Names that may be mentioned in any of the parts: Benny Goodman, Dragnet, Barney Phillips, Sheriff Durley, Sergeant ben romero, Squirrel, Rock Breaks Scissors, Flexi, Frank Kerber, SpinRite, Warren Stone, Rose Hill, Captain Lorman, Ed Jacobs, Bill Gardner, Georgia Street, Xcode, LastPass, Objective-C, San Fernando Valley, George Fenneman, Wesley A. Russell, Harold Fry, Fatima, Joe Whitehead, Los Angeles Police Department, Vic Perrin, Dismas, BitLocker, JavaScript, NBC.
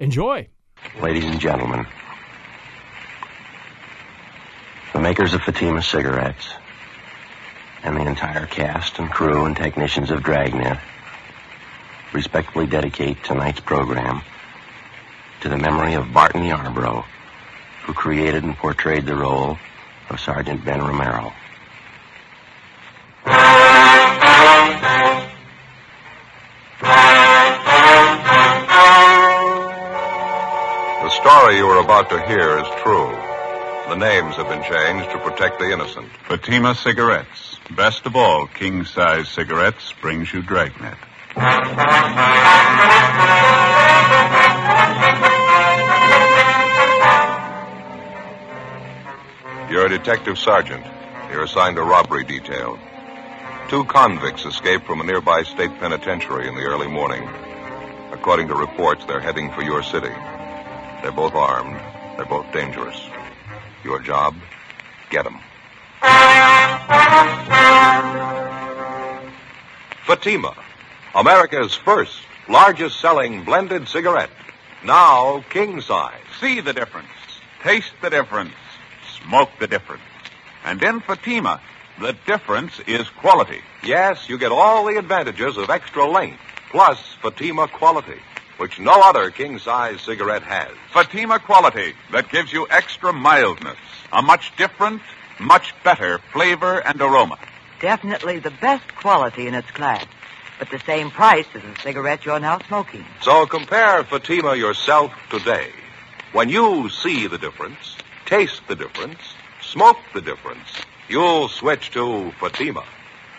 Enjoy. Ladies and gentlemen, the makers of Fatima cigarettes and the entire cast and crew and technicians of Dragnet respectfully dedicate tonight's program to the memory of Barton Yarbrough, who created and portrayed the role of Sergeant Ben Romero. The story you are about to hear is true. The names have been changed to protect the innocent. Fatima Cigarettes. Best of all, king-size cigarettes brings you Dragnet. You're a detective sergeant. You're assigned to robbery detail. Two convicts escaped from a nearby state penitentiary in the early morning. According to reports, they're heading for your city. They're both armed. They're both dangerous. Your job? Get them. Fatima, America's first, largest-selling blended cigarette. Now, king size. See the difference. Taste the difference. Smoke the difference. And in Fatima, the difference is quality. Yes, you get all the advantages of extra length, plus Fatima quality, which no other king-size cigarette has. Fatima quality that gives you extra mildness, a much different, much better flavor and aroma. Definitely the best quality in its class, but the same price as the cigarette you're now smoking. So compare Fatima yourself today. When you see the difference, taste the difference, smoke the difference, you'll switch to Fatima.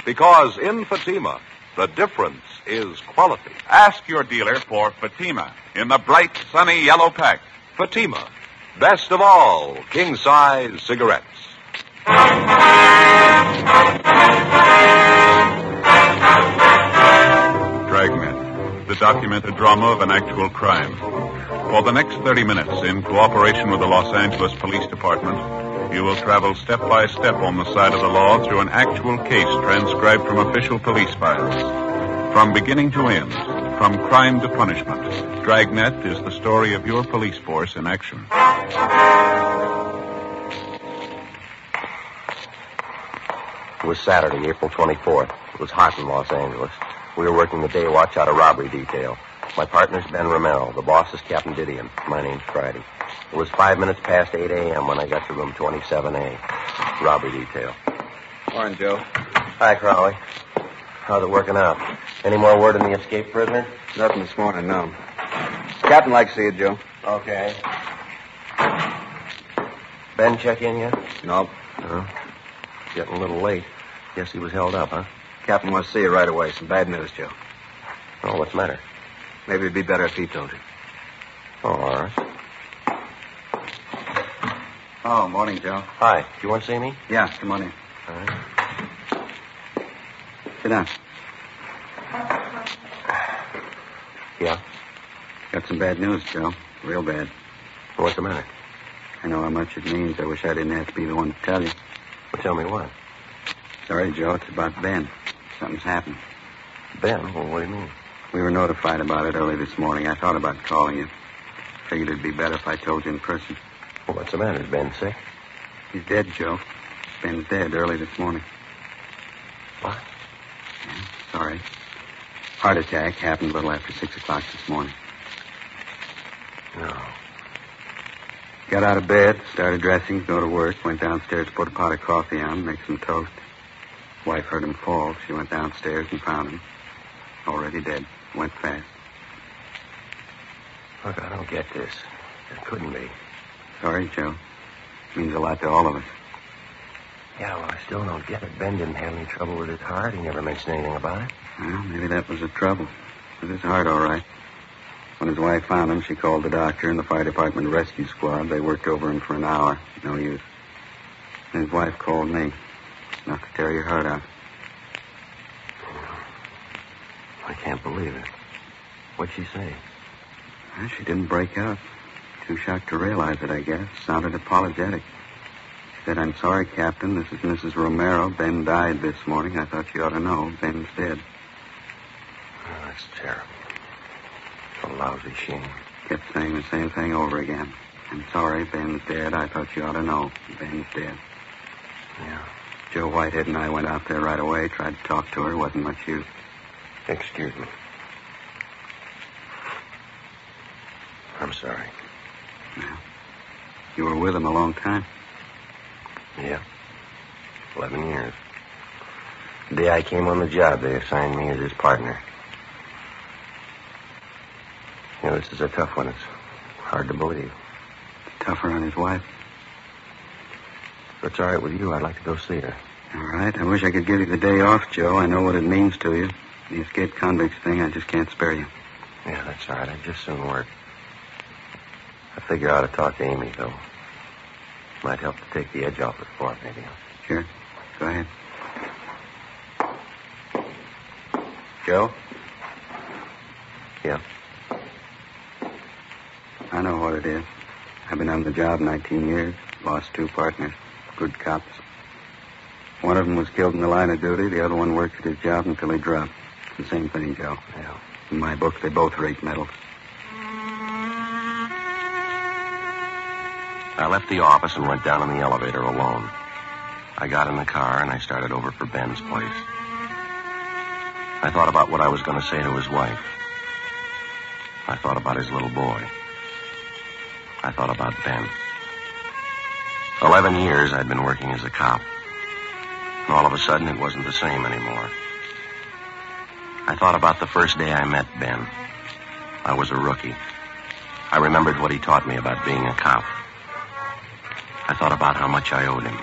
Because in Fatima, the difference is quality. Ask your dealer for Fatima in the bright, sunny yellow pack. Fatima, best of all king-size cigarettes. Dragnet, the documented drama of an actual crime. For the next 30 minutes, in cooperation with the Los Angeles Police Department, you will travel step by step on the side of the law through an actual case transcribed from official police files. From beginning to end, from crime to punishment, Dragnet is the story of your police force in action. It was Saturday, April 24th. It was hot in Los Angeles. We were working the day watch out of robbery detail. My partner's Ben Romero. The boss is Captain Didion. My name's Friday. It was 5 minutes past 8 a.m. when I got to room 27A. Robbery detail. Morning, Joe. Hi, Crowley. How's it working out? Any more word on the escaped prisoner? Nothing this morning, no. Captain likes to see you, Joe. Okay. Ben check in yet? Nope. No. It's getting a little late. Guess he was held up, huh? Captain wants to see you right away. Some bad news, Joe. Oh, what's the matter? Maybe it'd be better if he told you. Oh, all right. Oh, morning, Joe. Hi. Do you want to see me? Yeah, come on in. All right. Sit down. Yeah? Got some bad news, Joe. Real bad. Well, what's the matter? I know how much it means. I wish I didn't have to be the one to tell you. Well, tell me what? Sorry, Joe. It's about Ben. Something's happened. Ben? Well, what do you mean? We were notified about it early this morning. I thought about calling you. Figured it'd be better if I told you in person. Well, what's the matter? Is Ben sick? He's dead, Joe. Ben's dead early this morning. What? Yeah, sorry. Heart attack happened a little after 6 o'clock this morning. No. Got out of bed, started dressing, go to work, went downstairs, put a pot of coffee on, make some toast. Wife heard him fall. She went downstairs and found him. Already dead. Went fast. Look, I don't get this. It couldn't be. Sorry, Joe. It means a lot to all of us. Yeah, well, I still don't get it. Ben didn't have any trouble with his heart. He never mentioned anything about it. Well, maybe that was the trouble. With his heart, all right. When his wife found him, she called the doctor and the fire department rescue squad. They worked over him for an hour. No use. And his wife called me. Enough to tear your heart out. I can't believe it. What'd she say? Well, she didn't break up. Too shocked to realize it, I guess. Sounded apologetic. She said, "I'm sorry, Captain. This is Mrs. Romero. Ben died this morning. I thought you ought to know. Ben's dead." Oh, that's terrible. It's a lousy shame. Kept saying the same thing over again. "I'm sorry, Ben's dead. I thought you ought to know. Ben's dead." Yeah. Joe Whitehead and I went out there right away, tried to talk to her. Wasn't much use. Excuse me. I'm sorry. Yeah. You were with him a long time? Yeah. 11 years. The day I came on the job, they assigned me as his partner. You know, this is a tough one. It's hard to believe. It's tougher on his wife. If it's all right with you, I'd like to go see her. All right. I wish I could give you the day off, Joe. I know what it means to you. The escaped convicts thing, I just can't spare you. Yeah, that's all right. I'd just soon work. I figure I ought to talk to Amy, though. Might help to take the edge off it for it, maybe. Sure. Go ahead. Joe? Yeah? I know what it is. I've been on the job 19 years. Lost two partners. Good cops. One of them was killed in the line of duty. The other one worked at his job until he dropped. It's the same thing, Joe. Yeah. In my book, they both rate medals. I left the office and went down in the elevator alone. I got in the car and I started over for Ben's place. I thought about what I was going to say to his wife. I thought about his little boy. I thought about Ben. 11 years I'd been working as a cop. And all of a sudden, it wasn't the same anymore. I thought about the first day I met Ben. I was a rookie. I remembered what he taught me about being a cop. I thought about how much I owed him.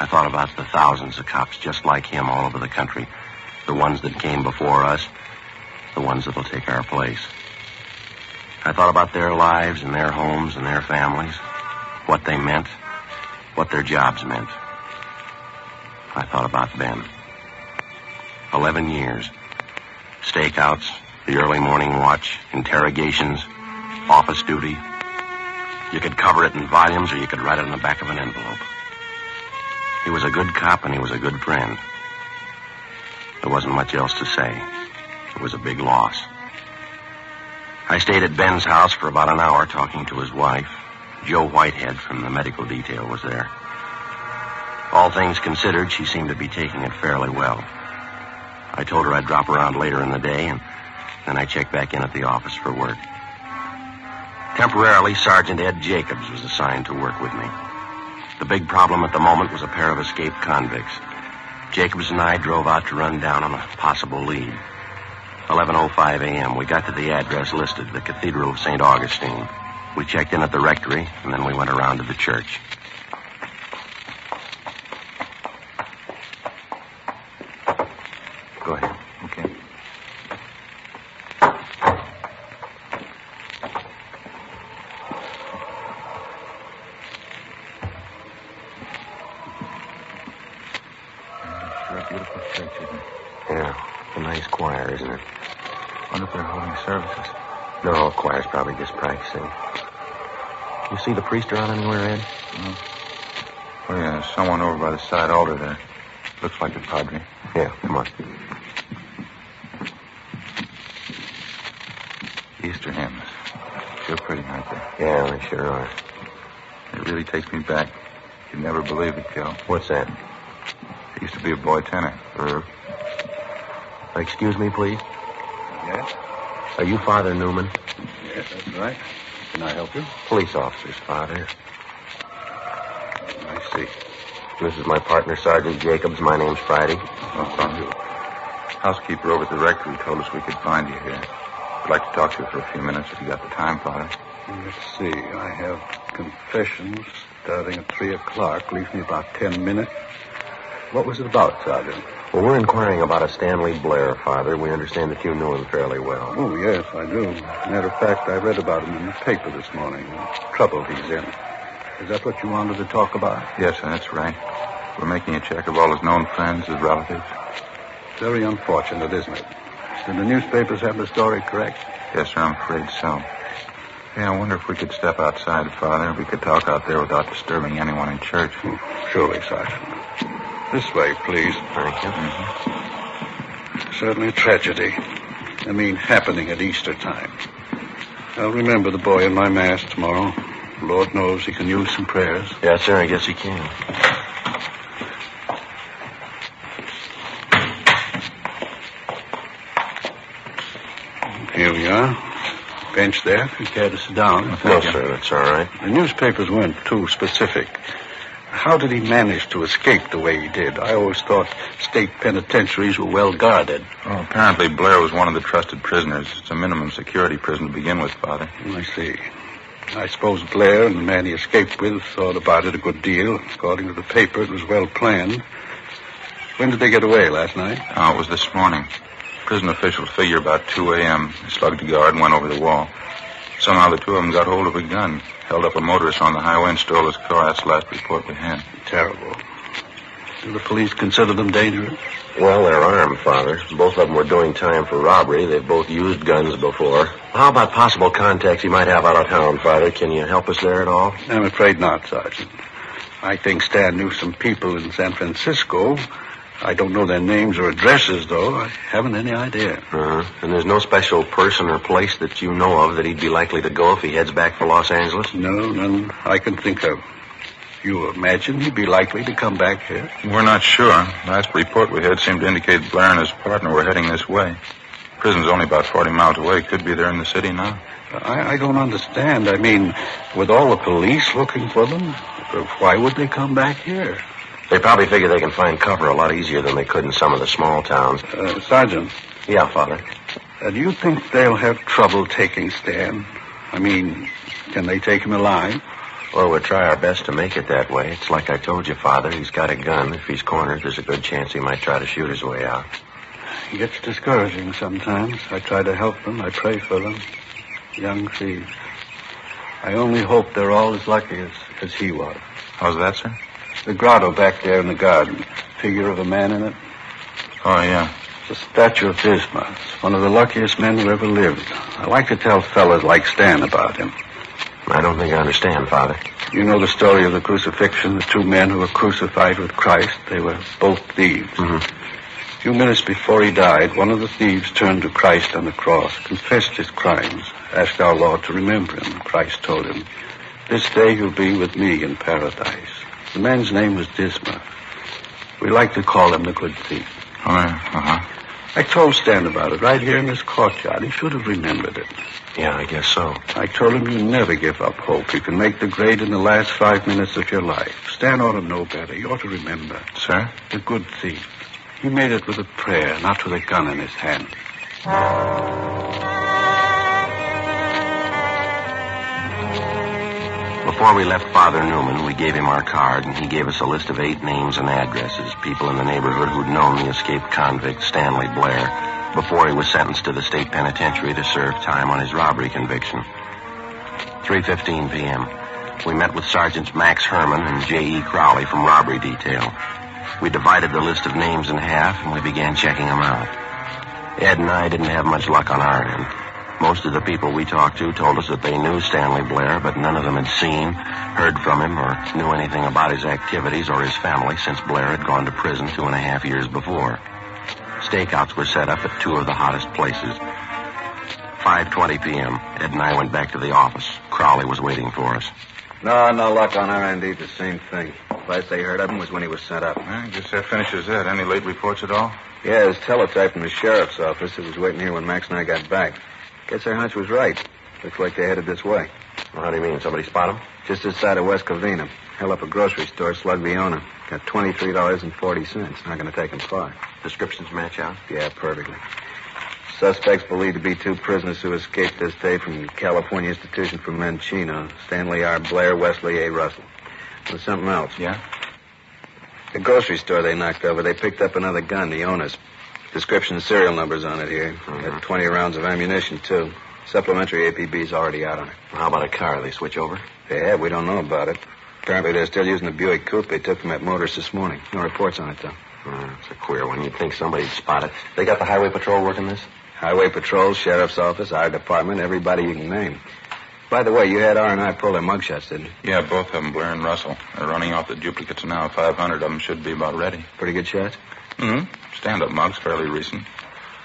I thought about the thousands of cops just like him all over the country. The ones that came before us. The ones that'll take our place. I thought about their lives and their homes and their families. What they meant. What their jobs meant. I thought about Ben. 11 years. Stakeouts, the early morning watch, interrogations, office duty. You could cover it in volumes or you could write it on the back of an envelope. He was a good cop and he was a good friend. There wasn't much else to say. It was a big loss. I stayed at Ben's house for about an hour talking to his wife. Joe Whitehead from the medical detail was there. All things considered, she seemed to be taking it fairly well. I told her I'd drop around later in the day, and then I checked back in at the office for work. Temporarily, Sergeant Ed Jacobs was assigned to work with me. The big problem at the moment was a pair of escaped convicts. Jacobs and I drove out to run down on a possible lead. 11:05 a.m., we got to the address listed, the Cathedral of St. Augustine. We checked in at the rectory, and then we went around to the church. Go ahead. Okay. Sure, a beautiful church, isn't it? Yeah, a nice choir, isn't it? Wonder if they're holding services. No, a choir's probably just practicing. You see the priest around anywhere, Ed? No. Oh, yeah, there's someone over by the side altar there. Looks like the padre. Yeah, come on. Easter hymns. Sure pretty, aren't they? Yeah, they sure are. It really takes me back. You'd never believe it, Joe. What's that? I used to be a boy tenor. Excuse me, please? Yes? Are you Father Newman? Yes, that's right. Can I help you? Police officers, Father. I see. This is my partner, Sergeant Jacobs. My name's Friday. Housekeeper over at the rectory told us we could find you here. I'd like to talk to you for a few minutes if you got the time, Father. Let's see. I have confessions starting at 3 o'clock. Leaves me about 10 minutes. What was it about, Sergeant? Well, we're inquiring about a Stanley Blair, Father. We understand that you knew him fairly well. Oh, yes, I do. Matter of fact, I read about him in the paper this morning. The trouble he's in. Is that what you wanted to talk about? Yes, sir, that's right. We're making a check of all his known friends, his relatives. Very unfortunate, isn't it? Did the newspapers have the story correct? Yes, sir, I'm afraid so. Hey, I wonder if we could step outside, Father. We could talk out there without disturbing anyone in church. Surely, Sergeant. This way, please. Thank you. Mm-hmm. Certainly a tragedy. I mean, happening at Easter time. I'll remember the boy in my mass tomorrow. Lord knows he can use some prayers. Yes, sir, I guess he can. Here we are. Bench there, if you care to sit down. No, sir, that's all right. The newspapers weren't too specific. How did he manage to escape the way he did? I always thought state penitentiaries were well guarded. Oh, apparently Blair was one of the trusted prisoners. It's a minimum security prison to begin with, Father. I see. I suppose Blair and the man he escaped with thought about it a good deal. According to the paper, it was well planned. When did they get away, last night? Oh, it was this morning. Prison officials figure about 2 a.m. They slugged a guard and went over the wall. Somehow the two of them got hold of a gun, held up a motorist on the highway and stole his car. That's the last report we had. Terrible. Do the police consider them dangerous? Well, they're armed, Father. Both of them were doing time for robbery. They've both used guns before. How about possible contacts you might have out of town, Father? Can you help us there at all? I'm afraid not, Sergeant. I think Stan knew some people in San Francisco. I don't know their names or addresses, though. I haven't any idea. Uh-huh. And there's no special person or place that you know of that he'd be likely to go if he heads back for Los Angeles? No, none I can think of. You imagine he'd be likely to come back here? We're not sure. Last report we had seemed to indicate Blair and his partner were heading this way. Prison's only about 40 miles away. Could be there in the city now. I don't understand. I mean, with all the police looking for them, why would they come back here? They probably figure they can find cover a lot easier than they could in some of the small towns. Sergeant. Yeah, Father? Do you think they'll have trouble taking Stan? I mean, can they take him alive? Well, we'll try our best to make it that way. It's like I told you, Father. He's got a gun. If he's cornered, there's a good chance he might try to shoot his way out. It gets discouraging sometimes. I try to help them. I pray for them. Young thieves. I only hope they're all as lucky as he was. How's that, sir? The grotto back there in the garden. Figure of a man in it. Oh, yeah. It's a statue of Dismas. One of the luckiest men who ever lived. I like to tell fellas like Stan about him. I don't think I understand, Father. You know the story of the crucifixion, the two men who were crucified with Christ. They were both thieves. Mm-hmm. A few minutes before he died, one of the thieves turned to Christ on the cross, confessed his crimes, asked our Lord to remember him. Christ told him, "This day you'll be with me in paradise." The man's name was Dismas. We like to call him the good thief. Oh, yeah. I told Stan about it right here in this courtyard. He should have remembered it. Yeah, I guess so. I told him you never give up hope. You can make the grade in the last 5 minutes of your life. Stan ought to know better. He ought to remember. Sir? The good thief. He made it with a prayer, not with a gun in his hand. Before we left Father Newman, we gave him our card, and he gave us a list of 8 names and addresses, people in the neighborhood who'd known the escaped convict Stanley Blair before he was sentenced to the state penitentiary to serve time on his robbery conviction. 3:15 p.m. We met with Sergeants Max Herman and J.E. Crowley from robbery detail. We divided the list of names in half, and we began checking them out. Ed and I didn't have much luck on our end. Most of the people we talked to told us that they knew Stanley Blair, but none of them had seen, heard from him, or knew anything about his activities or his family since Blair had gone to prison 2.5 years before. Stakeouts were set up at 2 of the hottest places. 5:20 p.m., Ed and I went back to the office. Crowley was waiting for us. No luck on our end either. Same thing. Last they heard of him was when he was sent up. I guess that finishes it. Any late reports at all? Yeah, there's teletype from the sheriff's office. It was waiting here when Max and I got back. Guess their hunch was right. Looks like they headed this way. Well, how do you mean? Somebody spot them? Just this side of West Covina. Held up a grocery store, slugged the owner. Got $23.40. Not going to take them far. Descriptions match out? Yeah, perfectly. Suspects believed to be 2 prisoners who escaped this day from California Institution for Menchino. Stanley R. Blair, Wesley A. Russell. There's something else. Yeah? The grocery store they knocked over, they picked up another gun, the owner's. Description serial numbers on it here. Mm-hmm. Got 20 rounds of ammunition, too. Supplementary APB's already out on it. How about a car? They switch over? They have. We don't know about it. Apparently they're still using the Buick coupe they took from that motorist this morning. No reports on it, though. It's a queer one. You'd think somebody'd spot it. They got the highway patrol working this? Highway patrol, sheriff's office, our department, everybody you can name. By the way, you had R&I pull their mugshots, didn't you? Yeah, both of them, Blair and Russell. They're running off the duplicates now. 500 of them should be about ready. Pretty good shots? Mm-hmm. Stand-up mugs, fairly recent.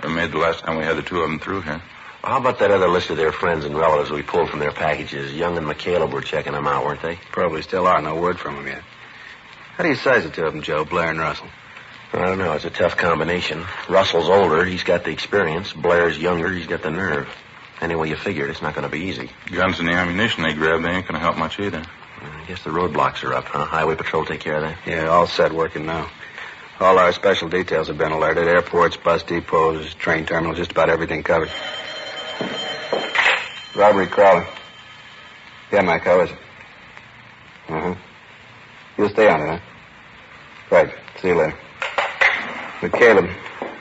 They were made the last time we had the two of them through here. How about that other list of their friends and relatives we pulled from their packages? Young and McCaleb were checking them out, weren't they? Probably still are. No word from them yet. How do you size the two of them, Joe, Blair and Russell? I don't know. It's a tough combination. Russell's older. He's got the experience. Blair's younger. He's got the nerve. Any way you figure it, it's not going to be easy. Guns and the ammunition they grabbed, they ain't going to help much either. I guess the roadblocks are up, huh? Highway patrol take care of that? Yeah, all set working now. All our special details have been alerted. Airports, bus depots, train terminals, just about everything covered. Robbery, Crowley. Yeah, Mike, how is it? Uh-huh. You'll stay on it, huh? Right. See you later. But Caleb,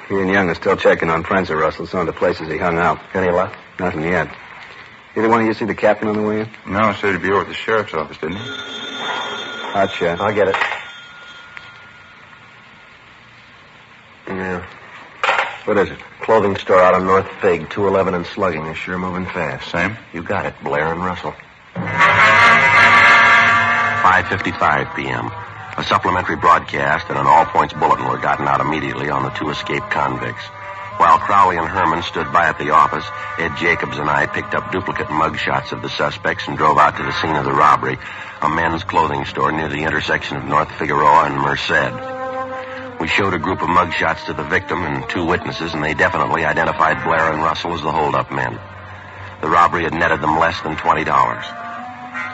he and Young are still checking on friends of Russell, some of the places he hung out. Any luck? Nothing yet. Either one of you see the captain on the way in? No, he said he'd be over at the sheriff's office, didn't he? Hot shot. I'll get it. Yeah. What is it? Clothing store out of North Fig, 211 and slugging. They're sure moving fast. Sam? You got it, Blair and Russell. 5:55 p.m. A supplementary broadcast and an all-points bulletin were gotten out immediately on the two escaped convicts. While Crowley and Herman stood by at the office, Ed Jacobs and I picked up duplicate mugshots of the suspects and drove out to the scene of the robbery, a men's clothing store near the intersection of North Figueroa and Merced. We showed a group of mugshots to the victim and two witnesses, and they definitely identified Blair and Russell as the hold-up men. The robbery had netted them less than $20.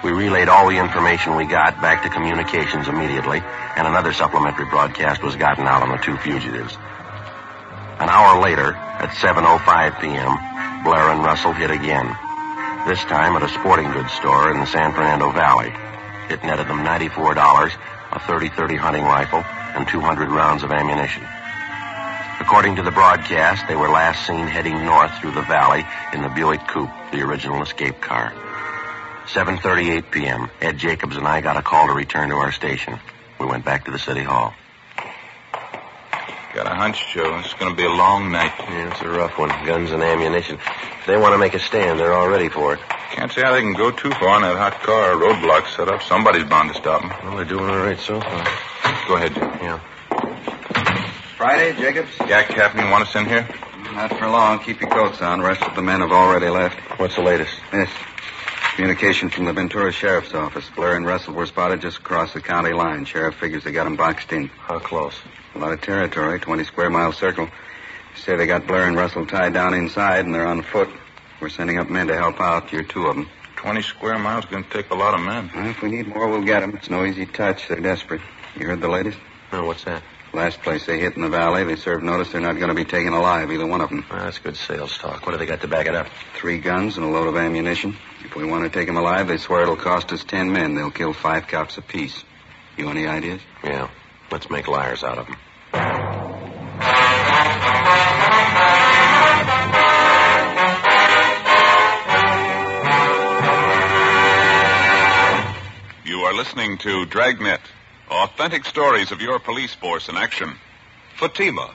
We relayed all the information we got back to communications immediately, and another supplementary broadcast was gotten out on the two fugitives. An hour later, at 7:05 p.m., Blair and Russell hit again, this time at a sporting goods store in the San Fernando Valley. It netted them $94, a .30-30 hunting rifle, and 200 rounds of ammunition. According to the broadcast, they were last seen heading north through the valley in the Buick coupe, the original escape car. 7:38 p.m., Ed Jacobs and I got a call to return to our station. We went back to the city hall. Got a hunch, Joe. It's going to be a long night. Yeah, it's a rough one. Guns and ammunition. If they want to make a stand, they're all ready for it. Can't say how they can go too far in that hot car. Roadblock set up. Somebody's bound to stop them. Well, they're doing all right so far. Go ahead, Joe. Yeah. Friday, Jacobs? Yeah, Captain. You want us in here? Not for long. Keep your coats on. Rest of the men have already left. What's the latest? Yes. Communication from the Ventura Sheriff's Office. Blair and Russell were spotted just across the county line. Sheriff figures they got them boxed in. How close? A lot of territory, 20-square-mile circle. They say they got Blair and Russell tied down inside, and they're on foot. We're sending up men to help out. You're two of them. 20 square miles is going to take a lot of men. Well, if we need more, we'll get them. It's no easy touch. They're desperate. You heard the latest? No, what's that? Last place they hit in the valley, they served notice they're not going to be taken alive, either one of them. Well, that's good sales talk. What have they got to back it up? 3 guns and a load of ammunition. If we want to take them alive, they swear it'll cost us 10 men. They'll kill 5 cops apiece. You any ideas? Yeah. Let's make liars out of them. You are listening to Dragnet. Authentic stories of your police force in action. Fatima,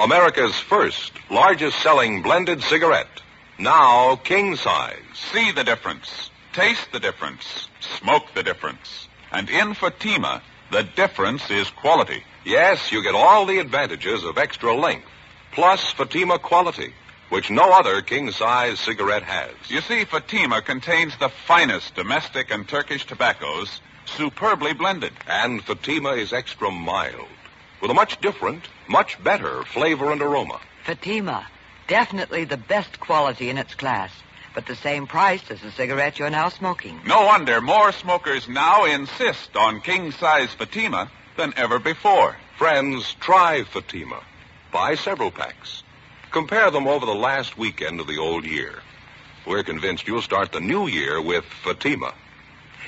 America's first, largest-selling blended cigarette. Now king size. See the difference. Taste the difference. Smoke the difference. And in Fatima, the difference is quality. Yes, you get all the advantages of extra length, plus Fatima quality, which no other king-size cigarette has. You see, Fatima contains the finest domestic and Turkish tobaccos, superbly blended. And Fatima is extra mild, with a much different, much better flavor and aroma. Fatima, definitely the best quality in its class, but the same price as the cigarette you're now smoking. No wonder more smokers now insist on king-size Fatima than ever before. Friends, try Fatima. Buy several packs. Compare them over the last weekend of the old year. We're convinced you'll start the new year with Fatima.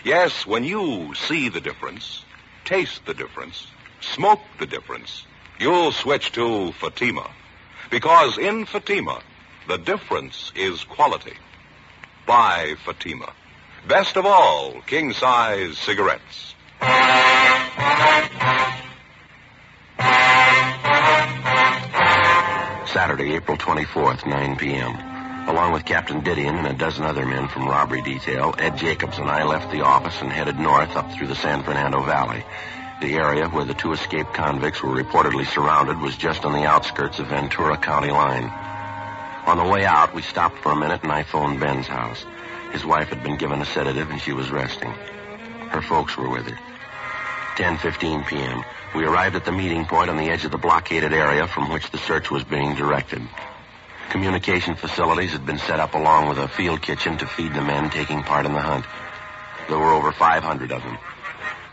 Yes, when you see the difference, taste the difference, Smoke the difference. You'll switch to Fatima. Because in Fatima, the difference is quality. Buy Fatima. Best of all, king-size cigarettes. Saturday, April 24th, 9 p.m. Along with Captain Didion and a dozen other men from robbery detail, Ed Jacobs and I left the office and headed north up through the San Fernando Valley. The area where the two escaped convicts were reportedly surrounded was just on the outskirts of Ventura County line. On the way out, we stopped for a minute and I phoned Ben's house. His wife had been given a sedative and she was resting. Her folks were with her. 10:15 p.m. We arrived at the meeting point on the edge of the blockaded area from which the search was being directed. Communication facilities had been set up along with a field kitchen to feed the men taking part in the hunt. There were over 500 of them.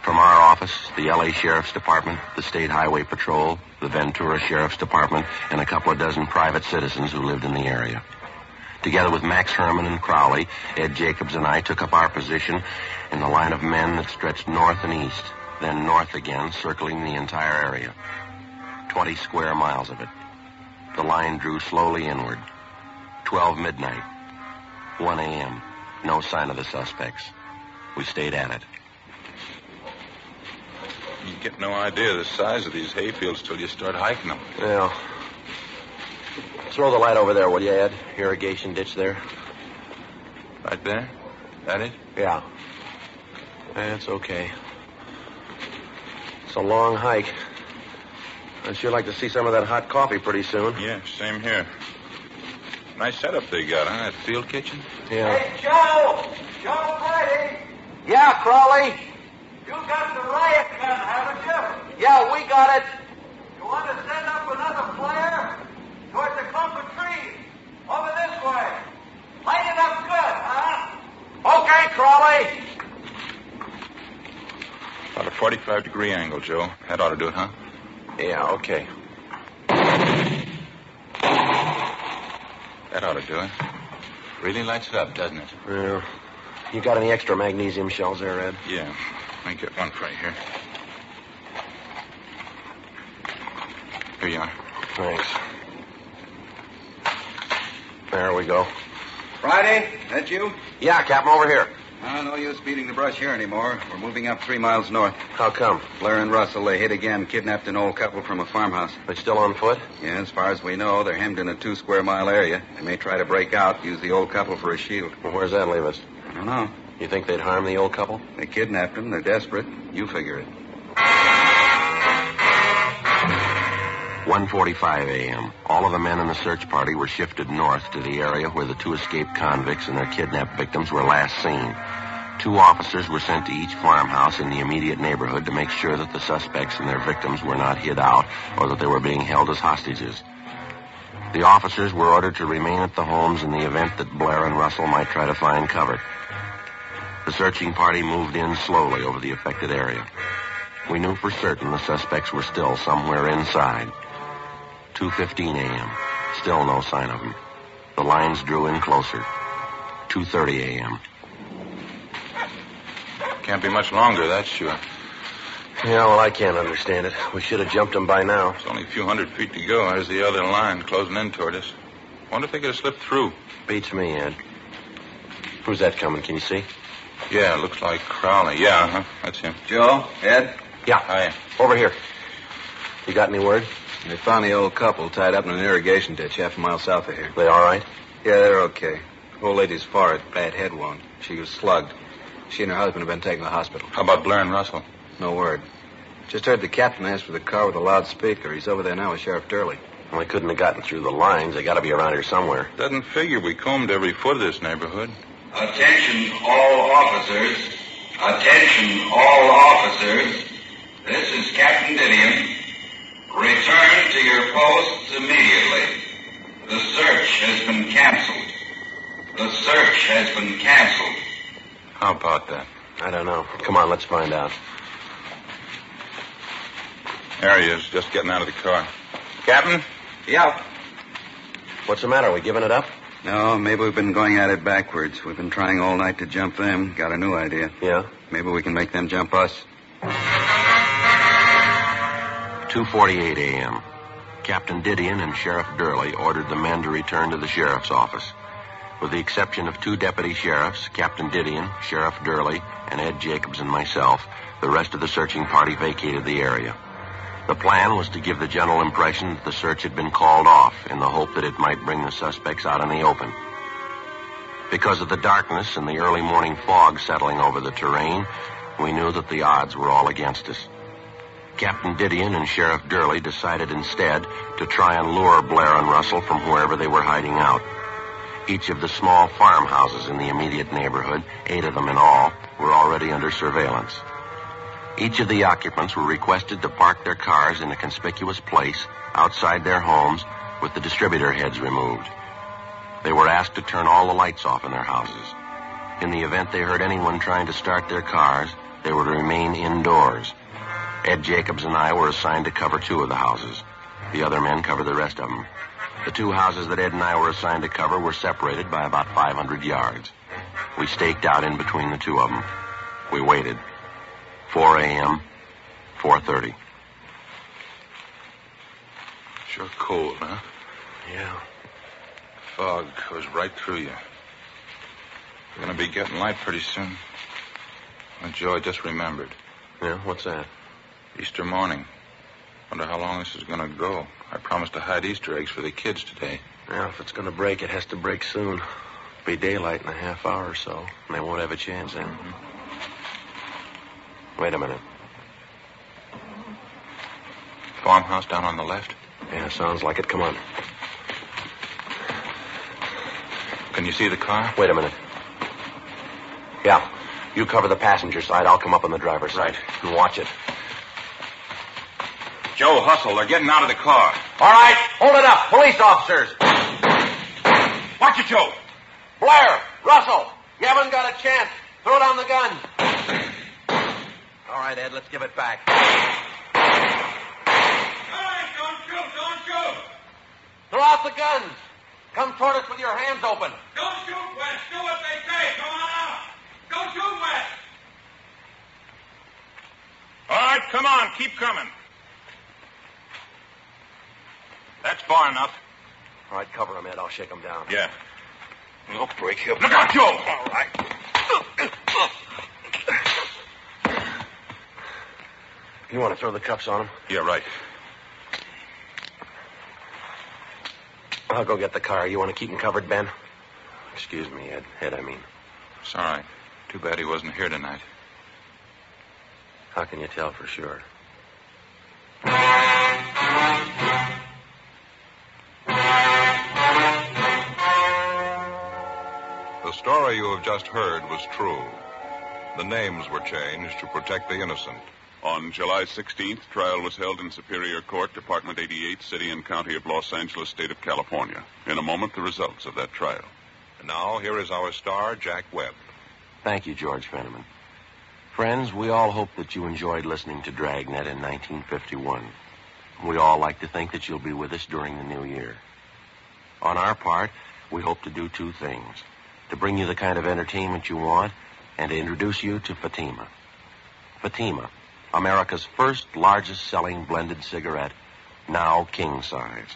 From our office, the L.A. Sheriff's Department, the State Highway Patrol, the Ventura Sheriff's Department, and a couple of dozen private citizens who lived in the area. Together with Max Herman and Crowley, Ed Jacobs and I took up our position in the line of men that stretched north and east, then north again, circling the entire area. 20 square miles of it. The line drew slowly inward. 12 midnight. 1 a.m. No sign of the suspects. We stayed at it. You get no idea of the size of these hayfields till you start hiking them. Yeah. Throw the light over there, will you, Ed? Irrigation ditch there. Right there? That it? Yeah. That's okay. It's a long hike. I'd sure like to see some of that hot coffee pretty soon. Yeah, same here. Nice setup they got, huh? That field kitchen? Yeah. Hey, Joe! Joe Whitehead! Yeah, Crowley? You got the riot gun, haven't you? Yeah, we got it. You want to send up another flare? Towards the clump of trees. Over this way. Light it up good, huh? Okay, Crowley. About a 45-degree angle, Joe. That ought to do it, huh? Yeah, okay. That ought to do it. Really lights it up, doesn't it? Yeah. You got any extra magnesium shells there, Ed? Yeah. Let me get one right here. Here you are. Thanks. There we go. Friday, that you? Yeah, Captain, over here. No use beating the brush here anymore. We're moving up 3 miles north. How come? Blair and Russell, they hit again, kidnapped an old couple from a farmhouse. They're still on foot? Yeah, as far as we know, they're hemmed in a 2-square-mile area. They may try to break out, use the old couple for a shield. Well, where's that leave us? I don't know. You think they'd harm the old couple? They kidnapped them. They're desperate. You figure it. 1:45 a.m. All of the men in the search party were shifted north to the area where the two escaped convicts and their kidnapped victims were last seen. 2 officers were sent to each farmhouse in the immediate neighborhood to make sure that the suspects and their victims were not hid out or that they were being held as hostages. The officers were ordered to remain at the homes in the event that Blair and Russell might try to find cover. The searching party moved in slowly over the affected area. We knew for certain the suspects were still somewhere inside. 2:15 a.m. Still no sign of them. The lines drew in closer. 2:30 a.m. Can't be much longer, that's sure. Yeah, well, I can't understand it. We should have jumped them by now. It's only a few hundred feet to go. There's the other line closing in toward us. Wonder if they could have slipped through. Beats me, Ed. Who's that coming? Can you see? Yeah, looks like Crowley. Yeah, huh? That's him. Joe? Ed? Yeah. Hi. Over here. You got any word? They found the old couple tied up in an irrigation ditch half a mile south of here. They all right? Yeah, they're okay. The old lady's forehead, bad head wound. She was slugged. She and her husband have been taken to the hospital. How about Blair and Russell? No word. Just heard the captain ask for the car with a loudspeaker. He's over there now with Sheriff Durley. Well, they couldn't have gotten through the lines. They got to be around here somewhere. Doesn't figure. We combed every foot of this neighborhood. Attention, all officers. Attention, all officers. This is Captain Didion. Return to your posts immediately. The search has been canceled. The search has been canceled. How about that? I don't know. Come on, let's find out. There he is, just getting out of the car. Captain? Yeah. What's the matter? Are we giving it up? No, maybe we've been going at it backwards. We've been trying all night to jump them. Got a new idea. Yeah? Maybe we can make them jump us. 2:48 a.m. Captain Didion and Sheriff Durley ordered the men to return to the sheriff's office. With the exception of two deputy sheriffs, Captain Didion, Sheriff Durley, and Ed Jacobs and myself, the rest of the searching party vacated the area. The plan was to give the general impression that the search had been called off in the hope that it might bring the suspects out in the open. Because of the darkness and the early morning fog settling over the terrain, we knew that the odds were all against us. Captain Didion and Sheriff Durley decided instead to try and lure Blair and Russell from wherever they were hiding out. Each of the small farmhouses in the immediate neighborhood, 8 of them in all, were already under surveillance. Each of the occupants were requested to park their cars in a conspicuous place outside their homes with the distributor heads removed. They were asked to turn all the lights off in their houses. In the event they heard anyone trying to start their cars, they were to remain indoors. Ed Jacobs and I were assigned to cover 2 of the houses. The other men covered the rest of them. The 2 houses that Ed and I were assigned to cover were separated by about 500 yards. We staked out in between the 2 of them. We waited. 4 a.m., 4:30. Sure cold, huh? Yeah. Fog goes right through you. We're going to be getting light pretty soon. And Joe just remembered. Yeah, what's that? Easter morning. Wonder how long this is going to go. I promised to hide Easter eggs for the kids today. Yeah, if it's going to break, it has to break soon. It'll be daylight in a half hour or so, and they won't have a chance then. Mm-hmm. Wait a minute. Farmhouse down on the left? Yeah, sounds like it. Come on. Can you see the car? Wait a minute. Yeah. You cover the passenger side. I'll come up on the driver's side. Right. And watch it. Joe, hustle. They're getting out of the car. All right. Hold it up. Police officers. Watch it, Joe. Blair. Russell. You haven't got a chance. Throw down the gun. All right, Ed. Let's give it back. All right. Don't shoot. Don't shoot. Throw out the guns. Come toward us with your hands open. Don't shoot, Wes. Do what they say. Come on out. Don't shoot, Wes. All right, come on. Keep coming. That's far enough. All right, cover him, Ed. I'll shake him down. Yeah. No break here. Look out, Joe. All right. You want to throw the cuffs on him? Yeah, right. I'll go get the car. You want to keep him covered, Ben? Excuse me, Ed. Ed, I mean. It's all right. Too bad he wasn't here tonight. How can you tell for sure? The story you have just heard was true. The names were changed to protect the innocent. On July 16th, trial was held in Superior Court, Department 88, City and County of Los Angeles, State of California. In a moment, the results of that trial. And now, here is our star, Jack Webb. Thank you, George Fenneman. Friends, we all hope that you enjoyed listening to Dragnet in 1951. We all like to think that you'll be with us during the new year. On our part, we hope to do 2 things. To bring you the kind of entertainment you want, and to introduce you to Fatima. Fatima, America's first largest-selling blended cigarette, now king-size.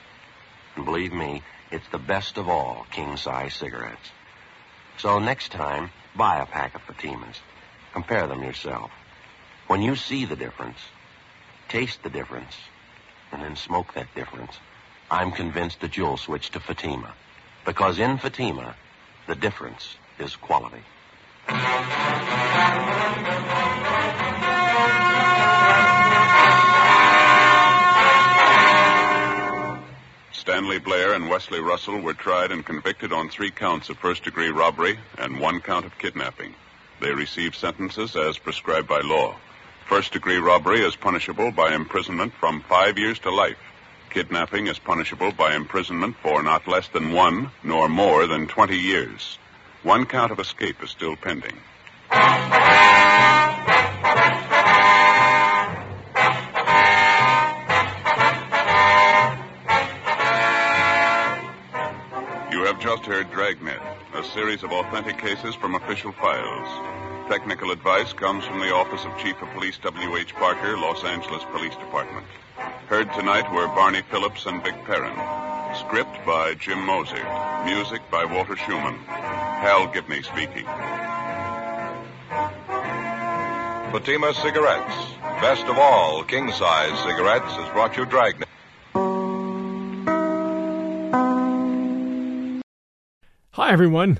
And believe me, it's the best of all king-size cigarettes. So next time, buy a pack of Fatimas. Compare them yourself. When you see the difference, taste the difference, and then smoke that difference, I'm convinced that you'll switch to Fatima. Because in Fatima, the difference is quality. Stanley Blair and Wesley Russell were tried and convicted on 3 counts of first-degree robbery and 1 count of kidnapping. They received sentences as prescribed by law. First-degree robbery is punishable by imprisonment from 5 years to life. Kidnapping is punishable by imprisonment for not less than 1 nor more than 20 years. 1 count of escape is still pending. Just heard Dragnet, a series of authentic cases from official files. Technical advice comes from the Office of Chief of Police W.H. Parker, Los Angeles Police Department. Heard tonight were Barney Phillips and Vic Perrin. Script by Jim Moser. Music by Walter Schumann. Hal Gibney speaking. Fatima Cigarettes. Best of all, king-size cigarettes has brought you Dragnet. Hi, everyone.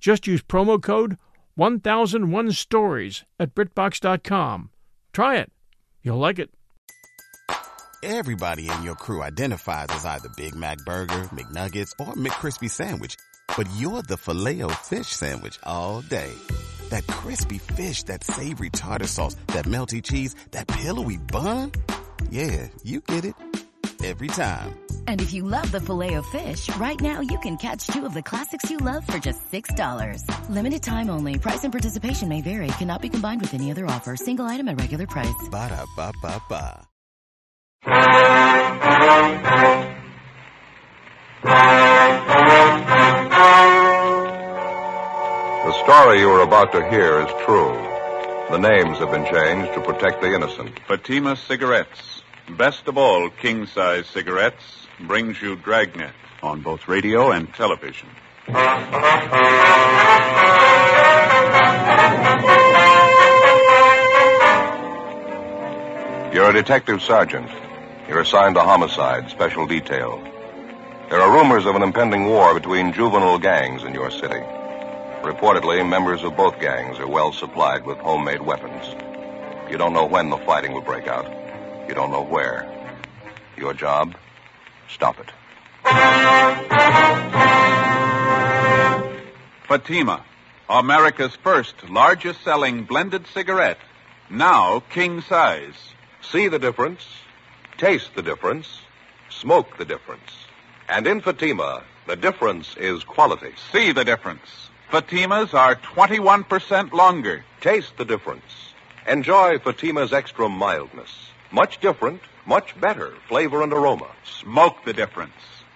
Just use promo code 1001stories at BritBox.com. Try it. You'll like it. Everybody in your crew identifies as either Big Mac Burger, McNuggets, or McCrispy Sandwich. But you're the Filet-O-Fish Sandwich all day. That crispy fish, that savory tartar sauce, that melty cheese, that pillowy bun. Yeah, you get it. Every time. And if you love the Filet-O-Fish, right now you can catch two of the classics you love for just $6. Limited time only. Price and participation may vary. Cannot be combined with any other offer. Single item at regular price. Ba-da-ba-ba-ba. The story you are about to hear is true. The names have been changed to protect the innocent. Fatima Cigarettes. Best of all, king-size cigarettes brings you Dragnet on both radio and television. You're a detective sergeant. You're assigned to homicide, special detail. There are rumors of an impending war between juvenile gangs in your city. Reportedly, members of both gangs are well supplied with homemade weapons. You don't know when the fighting will break out. You don't know where. Your job? Stop it. Fatima, America's first largest-selling blended cigarette. Now king size. See the difference, taste the difference, smoke the difference. And in Fatima, the difference is quality. See the difference. Fatimas are 21% longer. Taste the difference. Enjoy Fatima's extra mildness. Much different, much better flavor and aroma. Smoke the difference.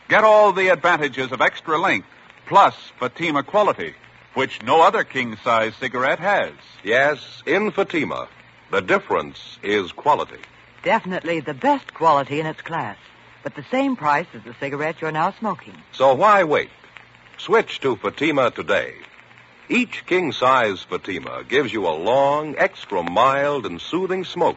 Get all the advantages of extra length, plus Fatima quality, which no other king-size cigarette has. Yes, in Fatima, the difference is quality. Definitely the best quality in its class, but the same price as the cigarette you're now smoking. So why wait? Switch to Fatima today. Each king-size Fatima gives you a long, extra mild and soothing smoke,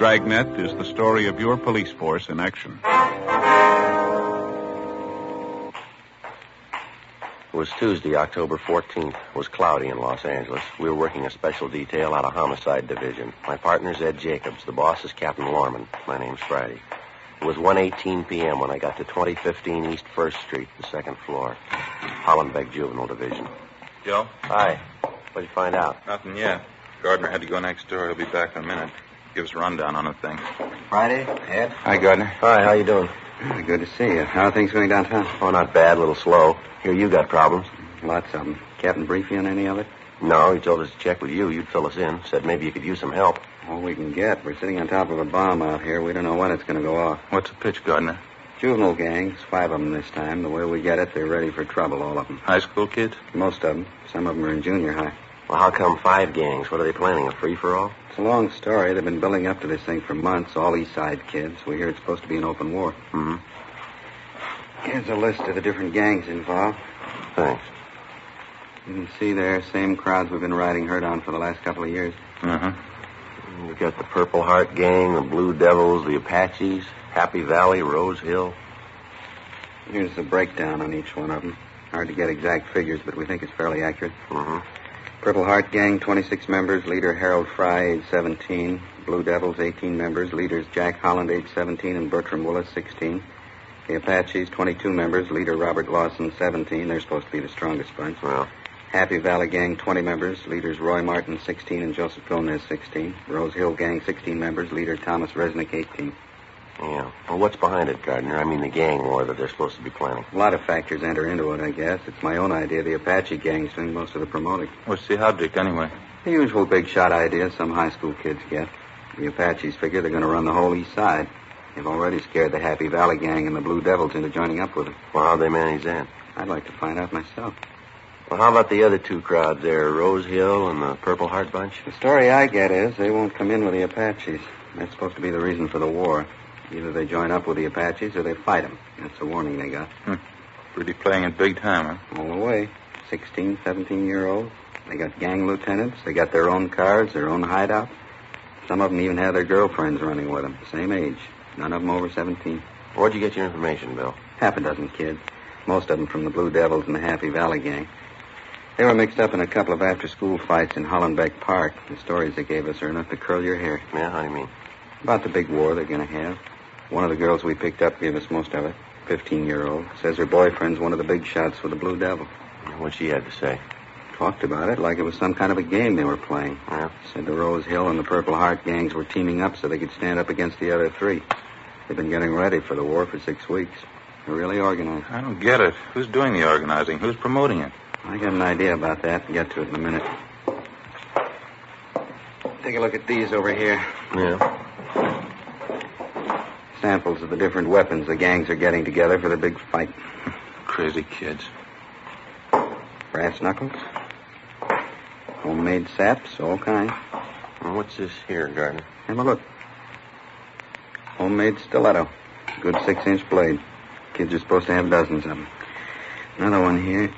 Dragnet is the story of your police force in action. It was Tuesday, October 14th. It was cloudy in Los Angeles. We were working a special detail out of Homicide Division. My partner's Ed Jacobs. The boss is Captain Lorman. My name's Friday. It was 1:18 p.m. when I got to 2015 East 1st Street, the second floor. Hollenbeck Juvenile Division. Joe? Hi. What'd you find out? Nothing yet. Gardner had to go next door. He'll be back in a minute. Give us a rundown on a thing. Friday, Ed. Hi, Gardner. Hi, how you doing? Good to see you. How are things going downtown? Oh, not bad, a little slow. Here, you got problems. Lots of them. Captain brief you on any of it? No, he told us to check with you. You'd fill us in. Said maybe you could use some help. All we can get. We're sitting on top of a bomb out here. We don't know when it's going to go off. What's the pitch, Gardner? Juvenile gangs, 5 of them this time. The way we get it, they're ready for trouble, all of them. High school kids? Most of them. Some of them are in junior high. Well, how come 5 gangs? What are they planning, a free-for-all? It's a long story. They've been building up to this thing for months, all East Side kids. We hear it's supposed to be an open war. Mm-hmm. Here's a list of the different gangs involved. Thanks. You can see there, same crowds we've been riding herd on for the last couple of years. Mm-hmm. We've got the Purple Heart Gang, the Blue Devils, the Apaches, Happy Valley, Rose Hill. Here's the breakdown on each one of them. Hard to get exact figures, but we think it's fairly accurate. Mm-hmm. Purple Heart Gang, 26 members, leader Harold Fry, age 17. Blue Devils, 18 members, leaders Jack Holland, age 17, and Bertram Willis, 16. The Apaches, 22 members, leader Robert Lawson, 17. They're supposed to be the strongest bunch. Well. Happy Valley Gang, 20 members, leaders Roy Martin, 16, and Joseph Gomez, 16. Rose Hill Gang, 16 members, leader Thomas Resnick, 18. Yeah. Well, what's behind it, Gardner? I mean, the gang war that they're supposed to be planning. A lot of factors enter into it, I guess. It's my own idea. The Apache gang's doing most of the promoting. What's the object, anyway? The usual big shot idea some high school kids get. The Apaches figure they're going to run the whole East Side. They've already scared the Happy Valley Gang and the Blue Devils into joining up with them. Well, how'd they manage that? I'd like to find out myself. Well, how about the other 2 crowds there, Rose Hill and the Purple Heart Bunch? The story I get is they won't come in with the Apaches. That's supposed to be the reason for the war. Either they join up with the Apaches or they fight them. That's the warning they got. Hmm. Pretty playing it big time, huh? All the way. 16, 17-year-olds. They got gang lieutenants. They got their own cars, their own hideout. Some of them even have their girlfriends running with them, same age. None of them over 17. Where'd you get your information, Bill? Half a dozen kids. Most of them from the Blue Devils and the Happy Valley Gang. They were mixed up in a couple of after-school fights in Hollenbeck Park. The stories they gave us are enough to curl your hair. Yeah, how do you mean? About the big war they're going to have. One of the girls we picked up gave us most of it, 15-year-old. Says her boyfriend's one of the big shots for the Blue Devil. What'd she have to say? Talked about it like it was some kind of a game they were playing. Yeah. Said the Rose Hill and the Purple Heart gangs were teaming up so they could stand up against the other 3. They've been getting ready for the war for 6 weeks. They're really organized. I don't get it. Who's doing the organizing? Who's promoting it? I got an idea about that. I'll get to it in a minute. Take a look at these over here. Yeah. Samples of the different weapons the gangs are getting together for the big fight. Crazy kids. Brass knuckles. Homemade saps, all kinds. Well, what's this here, Gardner? Have a look. Homemade stiletto. Good 6-inch blade. Kids are supposed to have dozens of them. Another one here.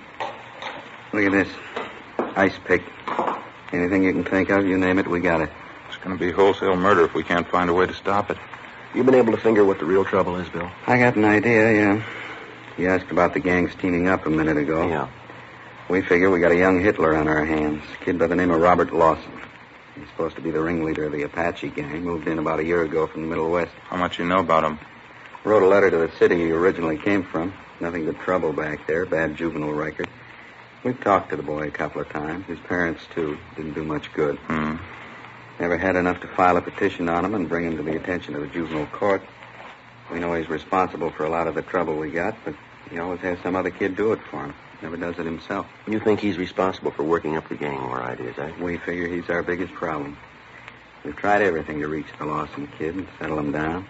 Look at this. Ice pick. Anything you can think of, you name it, we got it. It's going to be wholesale murder if we can't find a way to stop it. You been able to finger what the real trouble is, Bill? I got an idea, yeah. You asked about the gangs teaming up a minute ago. Yeah. We figure we got a young Hitler on our hands, a kid by the name of Robert Lawson. He's supposed to be the ringleader of the Apache gang, moved in about a year ago from the Middle West. How much you know about him? Wrote a letter to the city he originally came from. Nothing but trouble back there, bad juvenile record. We've talked to the boy a couple of times. His parents, too, didn't do much good. Hmm. Never had enough to file a petition on him and bring him to the attention of the juvenile court. We know he's responsible for a lot of the trouble we got, but he always has some other kid do it for him. Never does it himself. You think he's responsible for working up the gang war ideas, eh? We figure he's our biggest problem. We've tried everything to reach the Lawson kid and settle him down.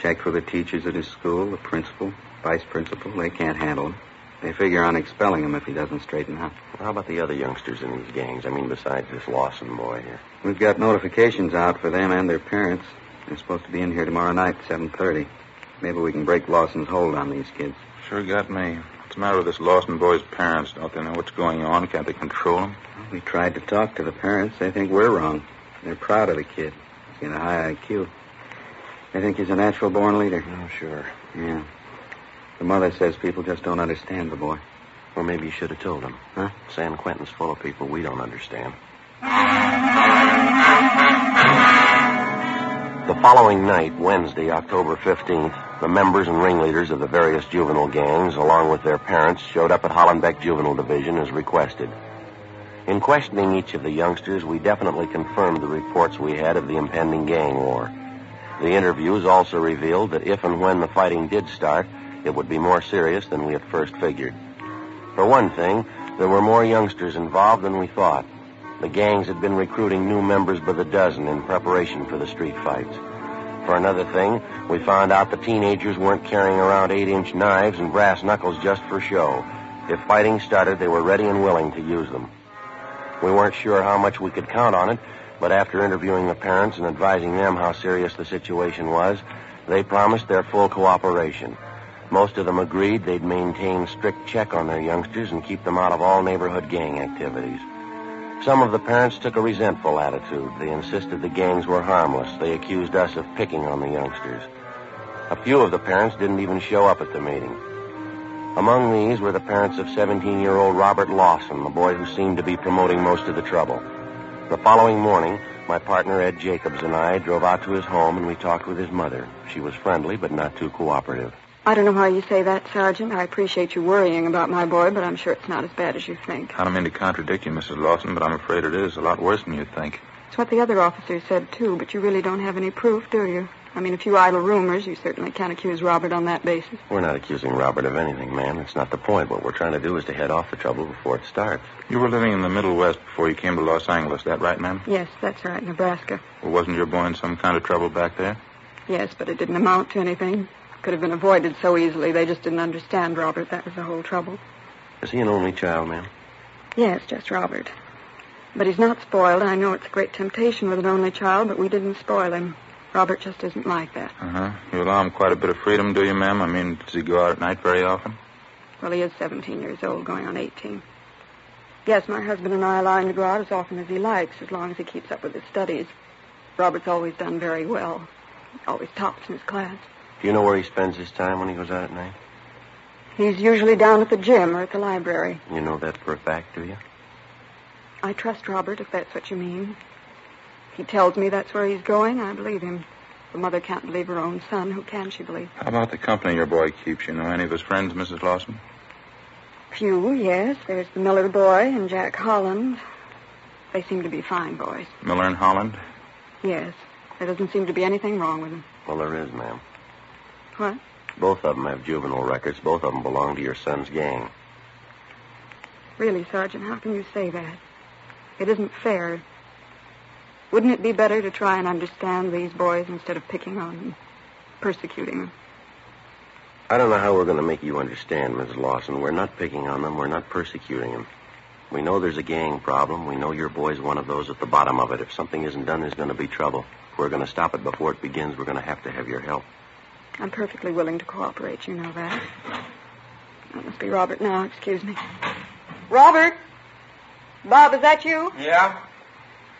Checked with the teachers at his school, the principal, vice principal. They can't handle him. They figure on expelling him if he doesn't straighten up. Well, how about the other youngsters in these gangs? I mean, besides this Lawson boy here. We've got notifications out for them and their parents. They're supposed to be in here tomorrow night, 7:30. Maybe we can break Lawson's hold on these kids. Sure got me. What's the matter with this Lawson boy's parents? Don't they know what's going on? Can't they control him? Well, we tried to talk to the parents. They think we're wrong. They're proud of the kid. He's got a high IQ. They think he's a natural-born leader. Oh, sure. Yeah. The mother says people just don't understand the boy. Well, maybe you should have told him. Huh? San Quentin's full of people we don't understand. The following night, Wednesday, October 15th, the members and ringleaders of the various juvenile gangs, along with their parents, showed up at Hollenbeck Juvenile Division as requested. In questioning each of the youngsters, we definitely confirmed the reports we had of the impending gang war. The interviews also revealed that if and when the fighting did start, it would be more serious than we at first figured. For one thing, there were more youngsters involved than we thought. The gangs had been recruiting new members by the dozen in preparation for the street fights. For another thing, we found out the teenagers weren't carrying around 8-inch knives and brass knuckles just for show. If fighting started, they were ready and willing to use them. We weren't sure how much we could count on it, but after interviewing the parents and advising them how serious the situation was, they promised their full cooperation. Most of them agreed they'd maintain strict check on their youngsters and keep them out of all neighborhood gang activities. Some of the parents took a resentful attitude. They insisted the gangs were harmless. They accused us of picking on the youngsters. A few of the parents didn't even show up at the meeting. Among these were the parents of 17-year-old Robert Lawson, the boy who seemed to be promoting most of the trouble. The following morning, my partner Ed Jacobs and I drove out to his home and we talked with his mother. She was friendly, but not too cooperative. I don't know why you say that, Sergeant. I appreciate you worrying about my boy, but I'm sure it's not as bad as you think. I don't mean to contradict you, Mrs. Lawson, but I'm afraid it is a lot worse than you think. It's what the other officers said, too, but you really don't have any proof, do you? I mean, if you idle rumors, you certainly can't accuse Robert on that basis. We're not accusing Robert of anything, ma'am. That's not the point. What we're trying to do is to head off the trouble before it starts. You were living in the Middle West before you came to Los Angeles, that right, ma'am? Yes, that's right, Nebraska. Well, wasn't your boy in some kind of trouble back there? Yes, but it didn't amount to anything. Could have been avoided so easily. They just didn't understand Robert. That was the whole trouble. Is he an only child, ma'am? Yes, just Robert. But he's not spoiled. I know it's a great temptation with an only child, but we didn't spoil him. Robert just isn't like that. Uh-huh. You allow him quite a bit of freedom, do you, ma'am? I mean, does he go out at night very often? Well, he is 17 years old, going on 18. Yes, my husband and I allow him to go out as often as he likes, as long as he keeps up with his studies. Robert's always done very well. He always tops in his class. Do you know where he spends his time when he goes out at night? He's usually down at the gym or at the library. You know that for a fact, do you? I trust Robert, if that's what you mean. If he tells me that's where he's going, I believe him. The mother can't believe her own son. Who can she believe? How about the company your boy keeps? You know any of his friends, Mrs. Lawson? Few, yes. There's the Miller boy and Jack Holland. They seem to be fine boys. Miller and Holland? Yes. There doesn't seem to be anything wrong with them. Well, there is, ma'am. What? Both of them have juvenile records. Both of them belong to your son's gang. Really, Sergeant, how can you say that? It isn't fair. Wouldn't it be better to try and understand these boys instead of picking on them, persecuting them? I don't know how we're going to make you understand, Mrs. Lawson. We're not picking on them. We're not persecuting them. We know there's a gang problem. We know your boy's one of those at the bottom of it. If something isn't done, there's going to be trouble. If we're going to stop it before it begins, we're going to have your help. I'm perfectly willing to cooperate, you know that. That must be Robert now, excuse me. Robert? Bob, is that you? Yeah?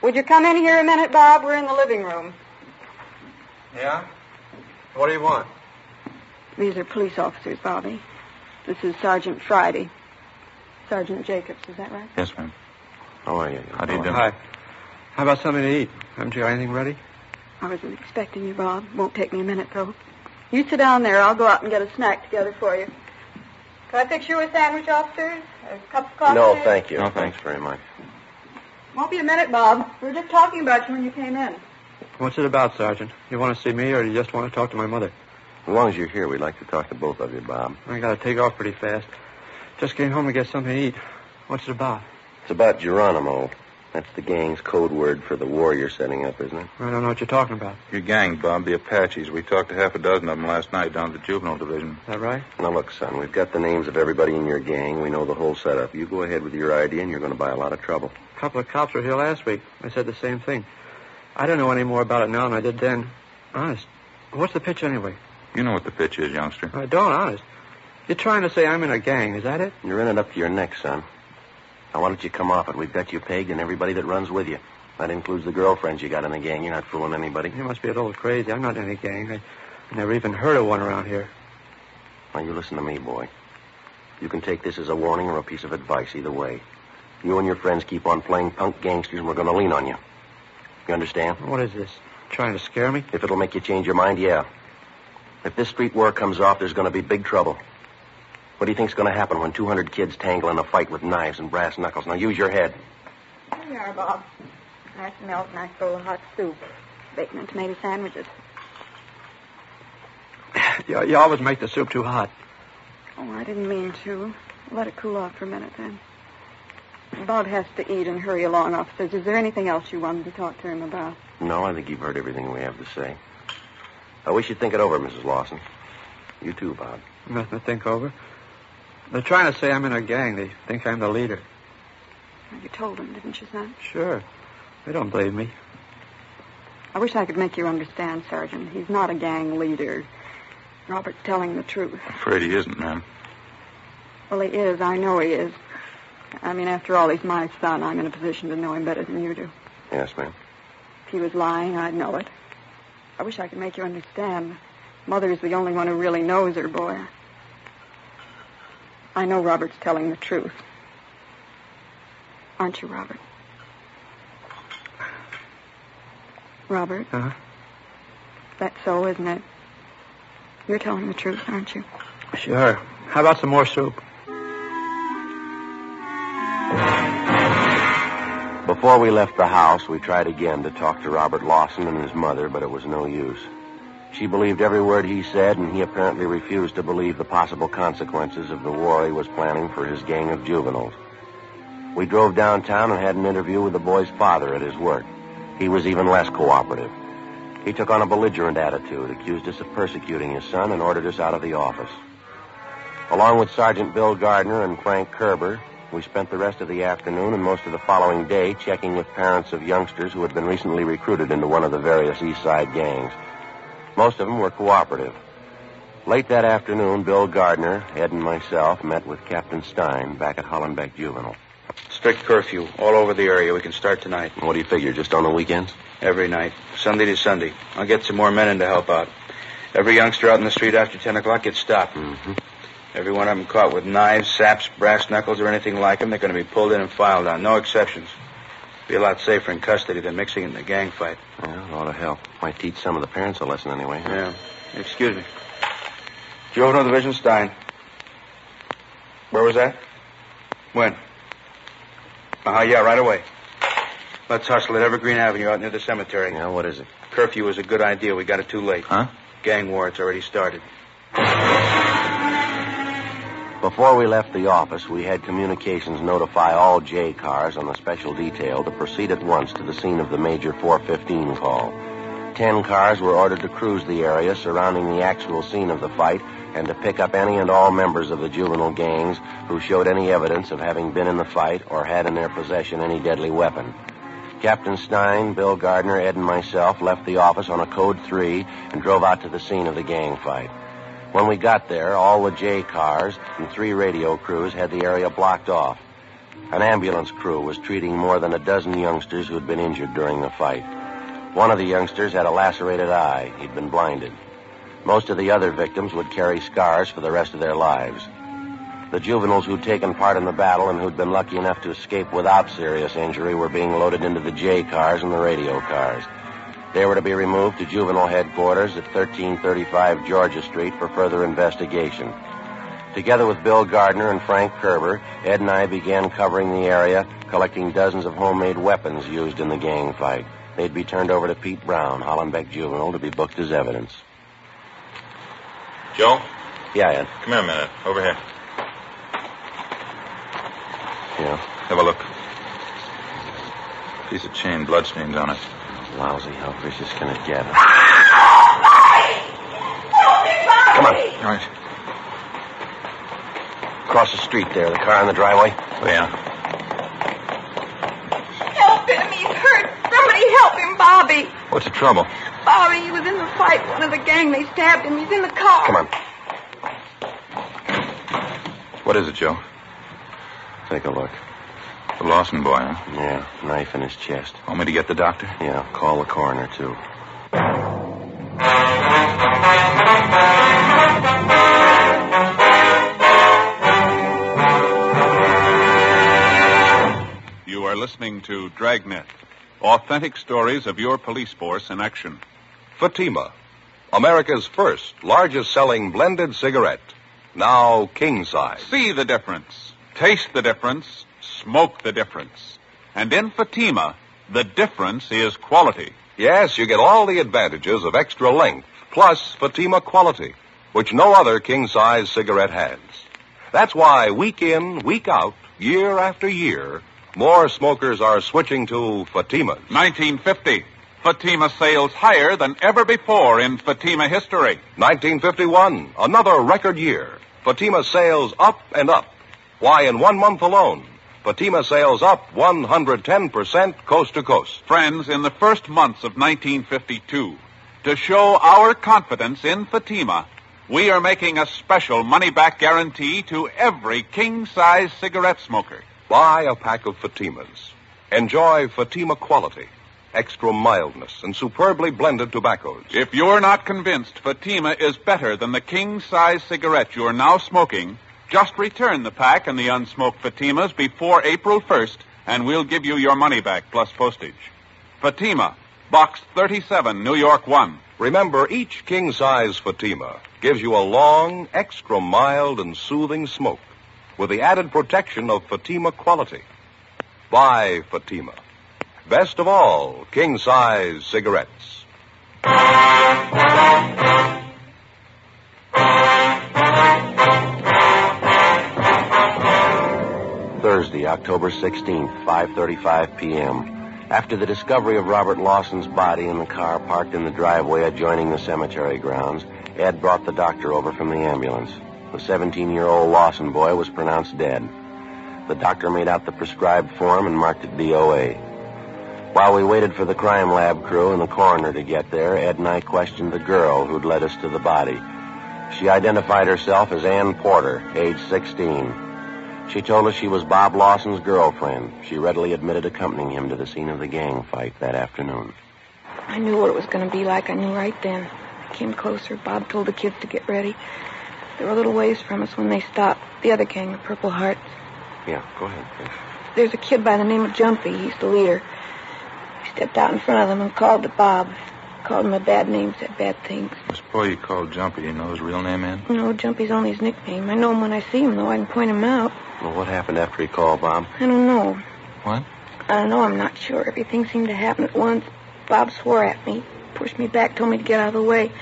Would you come in here a minute, Bob? We're in the living room. Yeah? What do you want? These are police officers, Bobby. This is Sergeant Friday. Sergeant Jacobs, is that right? Yes, ma'am. How are you? How do you do? Hi. How about something to eat? Haven't you got anything ready? I wasn't expecting you, Bob. Won't take me a minute, though. You sit down there. I'll go out and get a snack together for you. Can I fix you a sandwich, officers? A cup of coffee? No, thank you. No, thanks very much. Won't be a minute, Bob. We were just talking about you when you came in. What's it about, Sergeant? You want to see me or do you just want to talk to my mother? As long as you're here, we'd like to talk to both of you, Bob. I got to take off pretty fast. Just came home to get something to eat. What's it about? It's about Geronimo. That's the gang's code word for the war you're setting up, isn't it? I don't know what you're talking about. Your gang, Bob, the Apaches. We talked to half a dozen of them last night down at the Juvenile Division. Is that right? Now, look, son, we've got the names of everybody in your gang. We know the whole setup. You go ahead with your idea, and you're going to buy a lot of trouble. A couple of cops were here last week. They said the same thing. I don't know any more about it now than I did then. Honest, what's the pitch anyway? You know what the pitch is, youngster. I don't, honest. You're trying to say I'm in a gang, is that it? You're in it up to your neck, son. Now, why don't you come off it? We've got you pegged and everybody that runs with you. That includes the girlfriends you got in the gang. You're not fooling anybody. You must be a little crazy. I'm not in any gang. I never even heard of one around here. Now, you listen to me, boy. You can take this as a warning or a piece of advice, either way. You and your friends keep on playing punk gangsters and we're going to lean on you. You understand? What is this? Trying to scare me? If it'll make you change your mind, yeah. If this street war comes off, there's going to be big trouble. What do you think's going to happen when 200 kids tangle in a fight with knives and brass knuckles? Now, use your head. Here you are, Bob. Nice milk, nice bowl of hot soup. Bacon and tomato sandwiches. You always make the soup too hot. Oh, I didn't mean to. Let it cool off for a minute, then. Bob has to eat and hurry along, officers. Is there anything else you wanted to talk to him about? No, I think you've heard everything we have to say. I wish you'd think it over, Mrs. Lawson. You too, Bob. Nothing to think over. They're trying to say I'm in a gang. They think I'm the leader. Well, you told them, didn't you, son? Sure. They don't believe me. I wish I could make you understand, Sergeant. He's not a gang leader. Robert's telling the truth. I'm afraid he isn't, ma'am. Well, he is. I know he is. I mean, after all, he's my son. I'm in a position to know him better than you do. Yes, ma'am. If he was lying, I'd know it. I wish I could make you understand. Mother's the only one who really knows her boy. I know Robert's telling the truth. Aren't you, Robert? Robert? Uh-huh. That's so, isn't it? You're telling the truth, aren't you? Sure. How about some more soup? Before we left the house, we tried again to talk to Robert Lawson and his mother, but it was no use. She believed every word he said, and he apparently refused to believe the possible consequences of the war he was planning for his gang of juveniles. We drove downtown and had an interview with the boy's father at his work. He was even less cooperative. He took on a belligerent attitude, accused us of persecuting his son, and ordered us out of the office. Along with Sergeant Bill Gardner and Frank Kerber, we spent the rest of the afternoon and most of the following day checking with parents of youngsters who had been recently recruited into one of the various East Side gangs. Most of them were cooperative. Late that afternoon, Bill Gardner, Ed, and myself met with Captain Stein back at Hollenbeck Juvenile. Strict curfew all over the area. We can start tonight. What do you figure, just on the weekends? Every night, Sunday to Sunday. I'll get some more men in to help out. Every youngster out in the street after 10 o'clock gets stopped. Mm-hmm. Every one of them caught with knives, saps, brass knuckles, or anything like them, they're going to be pulled in and filed on. No exceptions. Be a lot safer in custody than mixing in the gang fight. Well, ought to help. Might teach some of the parents a lesson anyway. Huh? Yeah. Excuse me. Juvenile Division, Stein. Where was that? When? Yeah, right away. Let's hustle at Evergreen Avenue out near the cemetery. Yeah, what is it? Curfew was a good idea. We got it too late. Huh? Gang war, it's already started. Before we left the office, we had communications notify all J cars on the special detail to proceed at once to the scene of the major 415 call. 10 cars were ordered to cruise the area surrounding the actual scene of the fight and to pick up any and all members of the juvenile gangs who showed any evidence of having been in the fight or had in their possession any deadly weapon. Captain Stein, Bill Gardner, Ed, and myself left the office on a Code 3 and drove out to the scene of the gang fight. When we got there, all the J cars and 3 radio crews had the area blocked off. An ambulance crew was treating more than a dozen youngsters who'd been injured during the fight. One of the youngsters had a lacerated eye. He'd been blinded. Most of the other victims would carry scars for the rest of their lives. The juveniles who'd taken part in the battle and who'd been lucky enough to escape without serious injury were being loaded into the J cars and the radio cars. They were to be removed to juvenile headquarters at 1335 Georgia Street for further investigation. Together with Bill Gardner and Frank Kerber, Ed and I began covering the area, collecting dozens of homemade weapons used in the gang fight. They'd be turned over to Pete Brown, Hollenbeck Juvenile, to be booked as evidence. Joe? Yeah, Ed? Come here a minute. Over here. Yeah? Have a look. Piece of chain, bloodstains on it. Lousy, how vicious can it get? Come on. All right. Across the street there, the car in the driveway. Oh, yeah. Help him, he's hurt. Somebody help him, Bobby. What's the trouble? Bobby, he was in the fight. One of the gang, they stabbed him. He's in the car. Come on. What is it, Joe? Take a look. The Lawson boy, huh? Yeah, knife in his chest. Want me to get the doctor? Yeah, call the coroner, too. You are listening to Dragnet, authentic stories of your police force in action. Fatima, America's first, largest-selling blended cigarette. Now king size. See the difference. Taste the difference. Smoke the difference. And in Fatima, the difference is quality. Yes, you get all the advantages of extra length, plus Fatima quality, which no other king-size cigarette has. That's why week in, week out, year after year, more smokers are switching to Fatimas. 1950, Fatima sales higher than ever before in Fatima history. 1951, another record year. Fatima sales up and up. Why, in 1 month alone, Fatima sales up 110% coast to coast. Friends, in the first months of 1952, to show our confidence in Fatima, we are making a special money-back guarantee to every king-size cigarette smoker. Buy a pack of Fatimas. Enjoy Fatima quality, extra mildness, and superbly blended tobaccos. If you're not convinced Fatima is better than the king-size cigarette you're now smoking, just return the pack and the unsmoked Fatimas before April 1st, and we'll give you your money back plus postage. Fatima, Box 37, New York 1. Remember, each king-size Fatima gives you a long, extra mild and soothing smoke with the added protection of Fatima quality. Buy Fatima. Best of all, king-size cigarettes. Thursday, October 16th, 5:35 p.m. After the discovery of Robert Lawson's body in the car parked in the driveway adjoining the cemetery grounds, Ed brought the doctor over from the ambulance. The 17-year-old Lawson boy was pronounced dead. The doctor made out the prescribed form and marked it DOA. While we waited for the crime lab crew and the coroner to get there, Ed and I questioned the girl who'd led us to the body. She identified herself as Ann Porter, age 16. She told us she was Bob Lawson's girlfriend. She readily admitted accompanying him to the scene of the gang fight that afternoon. I knew what it was going to be like. I knew right then. I came closer. Bob told the kids to get ready. They were a little ways from us when they stopped. The other gang, the Purple Hearts. Yeah, go ahead, please. There's a kid by the name of Jumpy. He's the leader. I stepped out in front of them and called to Bob. Called him a bad name, said bad things. This boy you called Jumpy, you know his real name, Ann? No, Jumpy's only his nickname. I know him when I see him, though. I can point him out. Well, what happened after he called, Bob? I don't know. What? I don't know. I'm not sure. Everything seemed to happen at once. Bob swore at me, pushed me back, told me to get out of the way.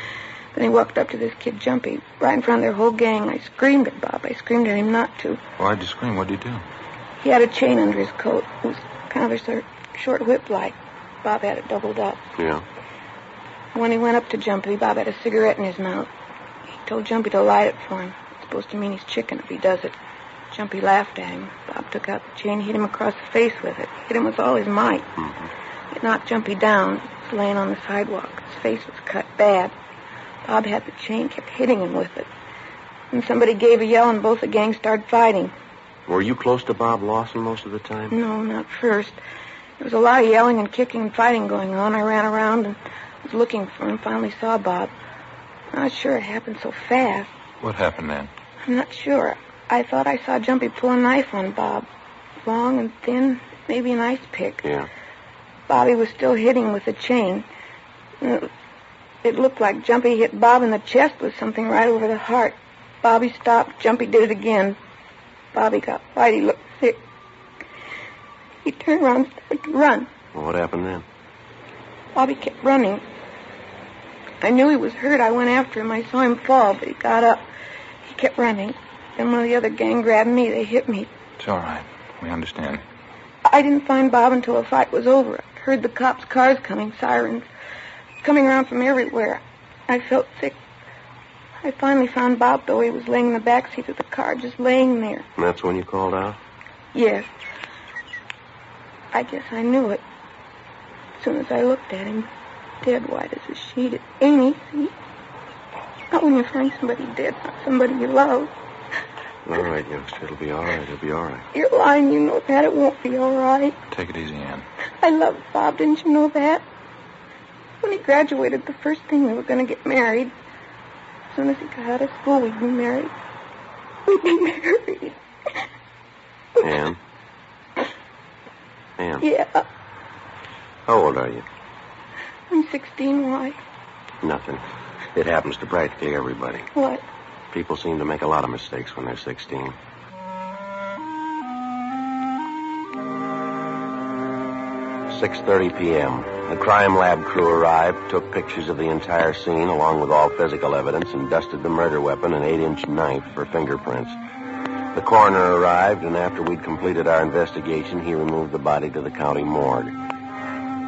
Then he walked up to this kid, Jumpy, right in front of their whole gang. I screamed at Bob. I screamed at him not to. Why'd you scream? What'd you do? He had a chain under his coat. It was kind of a sort of short whip-like. Bob had it doubled up. Yeah. When he went up to Jumpy, Bob had a cigarette in his mouth. He told Jumpy to light it for him. It's supposed to mean he's chicken if he does it. Jumpy laughed at him. Bob took out the chain, hit him across the face with it. Hit him with all his might. Mm-hmm. It knocked Jumpy down. He was laying on the sidewalk. His face was cut bad. Bob had the chain, kept hitting him with it. And somebody gave a yell, and both the gangs started fighting. Were you close to Bob Lawson most of the time? No, not first. There was a lot of yelling and kicking and fighting going on. I ran around and was looking for him, finally saw Bob. I'm not sure it happened so fast. What happened then? I'm not sure. I thought I saw Jumpy pull a knife on Bob. Long and thin, maybe an ice pick. Yeah. Bobby was still hitting with a chain. It looked like Jumpy hit Bob in the chest with something right over the heart. Bobby stopped. Jumpy did it again. Bobby got white. He looked sick. He turned around and started to run. Well, what happened then? Bobby kept running. I knew he was hurt. I went after him. I saw him fall, but he got up. He kept running. Then one of the other gang grabbed me. They hit me. It's all right. We understand. I didn't find Bob until the fight was over. I heard the cops' cars coming, sirens, coming around from everywhere. I felt sick. I finally found Bob, though. He was laying in the back seat of the car, just laying there. And that's when you called out? Yes. I guess I knew it. As soon as I looked at him, dead white as a sheet, it ain't easy. Not when you find somebody dead, not somebody you love. All right, youngster, it'll be all right, it'll be all right. You're lying, you know that, it won't be all right. Take it easy, Ann. I loved Bob, didn't you know that? When he graduated, the first thing we were going to get married. As soon as he got out of school, we'd be married. We'd be married. Ann? Ann? Yeah. How old are you? I'm 16. Why? Nothing. It happens to practically everybody. What? People seem to make a lot of mistakes when they're 16.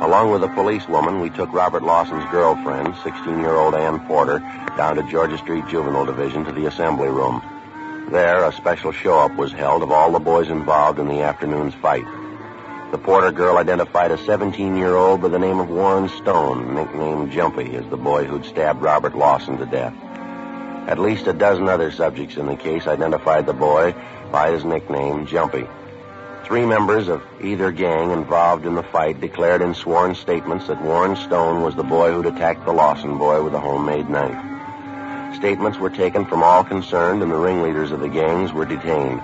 Along with a policewoman, we took Robert Lawson's girlfriend, 16-year-old Ann Porter, down to Georgia Street Juvenile Division to the assembly room. There, a special show-up was held of all the boys involved in the afternoon's fight. The Porter girl identified a 17-year-old by the name of Warren Stone, nicknamed Jumpy, as the boy who'd stabbed Robert Lawson to death. At least a dozen other subjects in the case identified the boy by his nickname, Jumpy. 3 members of either gang involved in the fight declared in sworn statements that Warren Stone was the boy who'd attacked the Lawson boy with a homemade knife. Statements were taken from all concerned, and the ringleaders of the gangs were detained.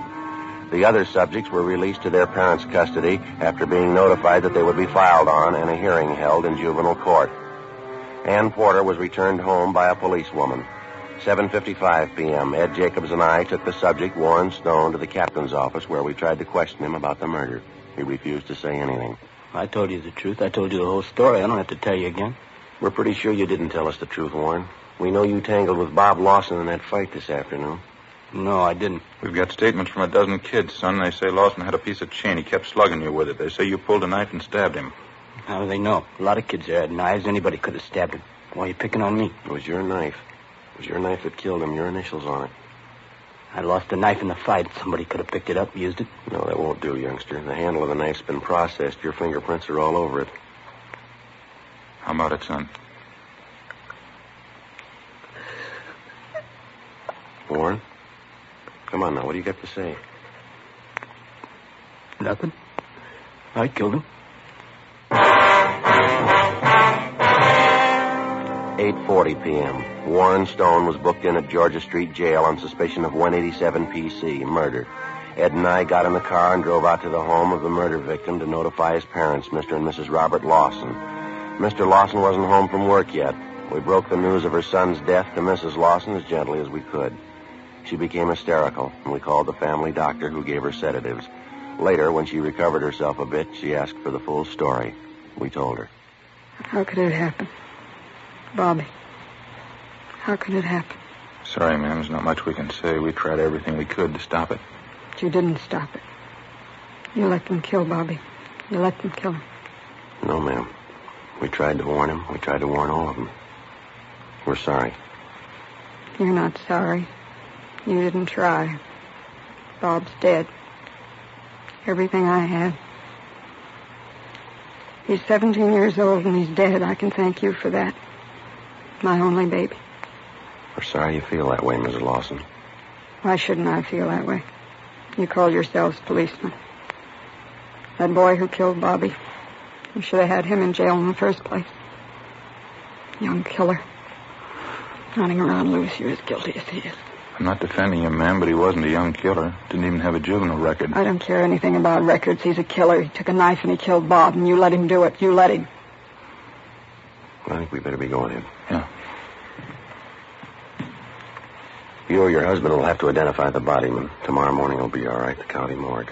The other subjects were released to their parents' custody after being notified that they would be filed on and a hearing held in juvenile court. Ann Porter was returned home by a policewoman. 7:55 p.m., Ed Jacobs and I took the subject, Warren Stone, to the captain's office where we tried to question him about the murder. He refused to say anything. I told you the truth. I told you the whole story. I don't have to tell you again. We're pretty sure you didn't tell us the truth, Warren. We know you tangled with Bob Lawson in that fight this afternoon. No, I didn't. We've got statements from a dozen kids, son. They say Lawson had a piece of chain. He kept slugging you with it. They say you pulled a knife and stabbed him. How do they know? A lot of kids there had knives. Anybody could have stabbed him. Why are you picking on me? It was your knife. It was your knife that killed him, your initials on it. I lost the knife in the fight. Somebody could have picked it up, used it. No, that won't do, youngster. The handle of the knife's been processed. Your fingerprints are all over it. How about it, son? Warren? Come on now, what do you got to say? Nothing. I killed him. 8:40 p.m. Warren Stone was booked in at Georgia Street Jail on suspicion of 187 PC, murder. Ed and I got in the car and drove out to the home of the murder victim to notify his parents, Mr. and Mrs. Robert Lawson. Mr. Lawson wasn't home from work yet. We broke the news of her son's death to Mrs. Lawson as gently as we could. She became hysterical, and we called the family doctor who gave her sedatives. Later, when she recovered herself a bit, she asked for the full story. We told her. How could it happen? Bobby, how could it happen? Sorry, ma'am. There's not much we can say. We tried everything we could to stop it. But you didn't stop it. You let them kill Bobby. You let them kill him. No, ma'am. We tried to warn him. We tried to warn all of them. We're sorry. You're not sorry. You didn't try. Bob's dead. Everything I had. He's 17 years old and he's dead. I can thank you for that. My only baby. We're sorry you feel that way, Mrs. Lawson. Why shouldn't I feel that way? You call yourselves policemen. That boy who killed Bobby, you should have had him in jail in the first place. Young killer. Running around loose, you're as guilty as he is. I'm not defending him, ma'am, but he wasn't a young killer. Didn't even have a juvenile record. I don't care anything about records. He's a killer. He took a knife and he killed Bob, and you let him do it. You let him. I think we better be going in. Yeah. You or your husband will have to identify the body, and tomorrow morning will be all right, the county morgue.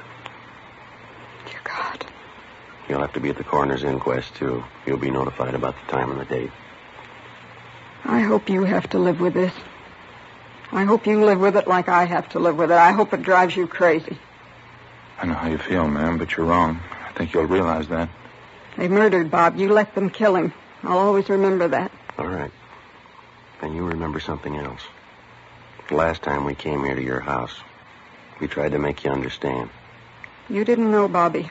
Dear God. You'll have to be at the coroner's inquest, too. You'll be notified about the time and the date. I hope you have to live with this. I hope you live with it like I have to live with it. I hope it drives you crazy. I know how you feel, ma'am, but you're wrong. I think you'll realize that. They murdered Bob. You let them kill him. I'll always remember that. All right. Then you remember something else. The last time we came here to your house, we tried to make you understand. You didn't know Bobby.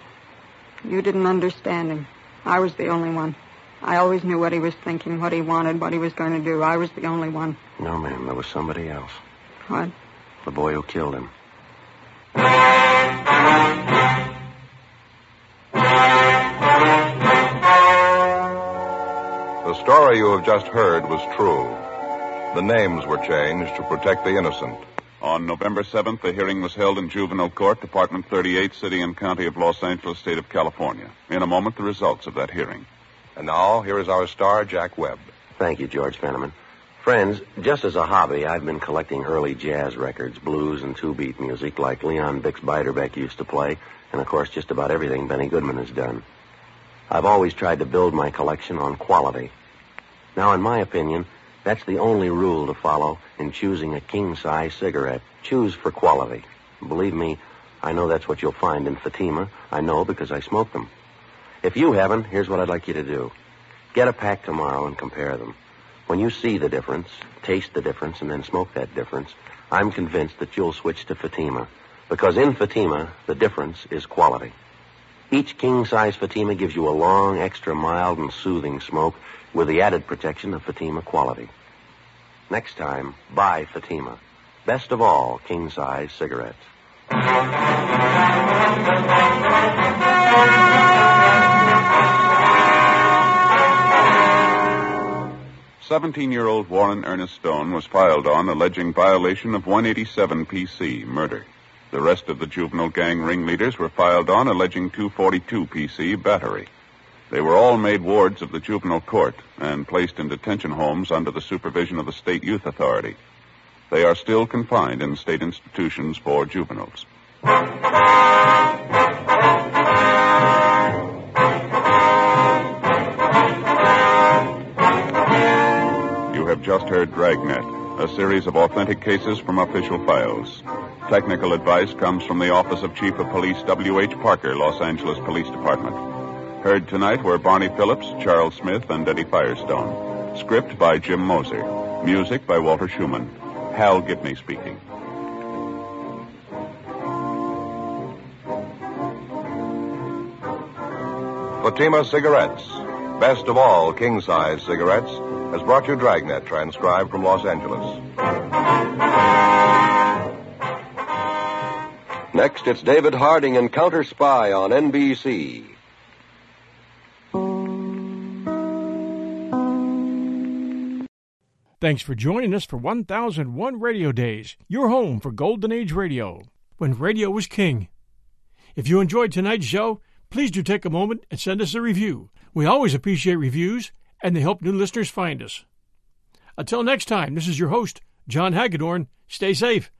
You didn't understand him. I was the only one. I always knew what he was thinking, what he wanted, what he was going to do. I was the only one. No, ma'am. There was somebody else. What? The boy who killed him. The story you have just heard was true. The names were changed to protect the innocent. On November 7th, the hearing was held in Juvenile Court, Department 38, City and County of Los Angeles, State of California. In a moment, the results of that hearing. And now, here is our star, Jack Webb. Thank you, George Fenneman. Friends, just as a hobby, I've been collecting early jazz records, blues and two-beat music like Leon Bix Beiderbecke used to play, and, of course, just about everything Benny Goodman has done. I've always tried to build my collection on quality. Now, in my opinion, that's the only rule to follow in choosing a king-size cigarette. Choose for quality. Believe me, I know that's what you'll find in Fatima. I know because I smoke them. If you haven't, here's what I'd like you to do. Get a pack tomorrow and compare them. When you see the difference, taste the difference, and then smoke that difference, I'm convinced that you'll switch to Fatima. Because in Fatima, the difference is quality. Each king-size Fatima gives you a long, extra mild and soothing smoke with the added protection of Fatima quality. Next time, buy Fatima. Best of all, king-size cigarettes. Seventeen-year-old Warren Ernest Stone was filed on alleging violation of 187 PC, murder. The rest of the juvenile gang ringleaders were filed on alleging 242 PC, battery. They were all made wards of the juvenile court and placed in detention homes under the supervision of the state youth authority. They are still confined in state institutions for juveniles. You have just heard Dragnet, a series of authentic cases from official files. Technical advice comes from the Office of Chief of Police W.H. Parker, Los Angeles Police Department. Heard tonight were Barney Phillips, Charles Smith, and Eddie Firestone. Script by Jim Moser. Music by Walter Schumann. Hal Gibney speaking. Fatima Cigarettes, best of all king-size cigarettes, has brought you Dragnet, transcribed from Los Angeles. Next, it's David Harding and Counter Spy on NBC. Thanks for joining us for 1001 Radio Days, your home for Golden Age Radio, when radio was king. If you enjoyed tonight's show, please do take a moment and send us a review. We always appreciate reviews, and they help new listeners find us. Until next time, this is your host, John Hagedorn. Stay safe.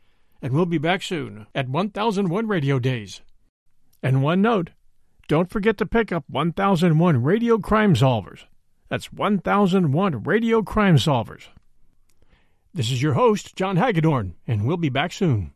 And we'll be back soon at 1001 Radio Days. And one note, don't forget to pick up 1001 Radio Crime Solvers. That's 1001 Radio Crime Solvers. This is your host, John Hagedorn, and we'll be back soon.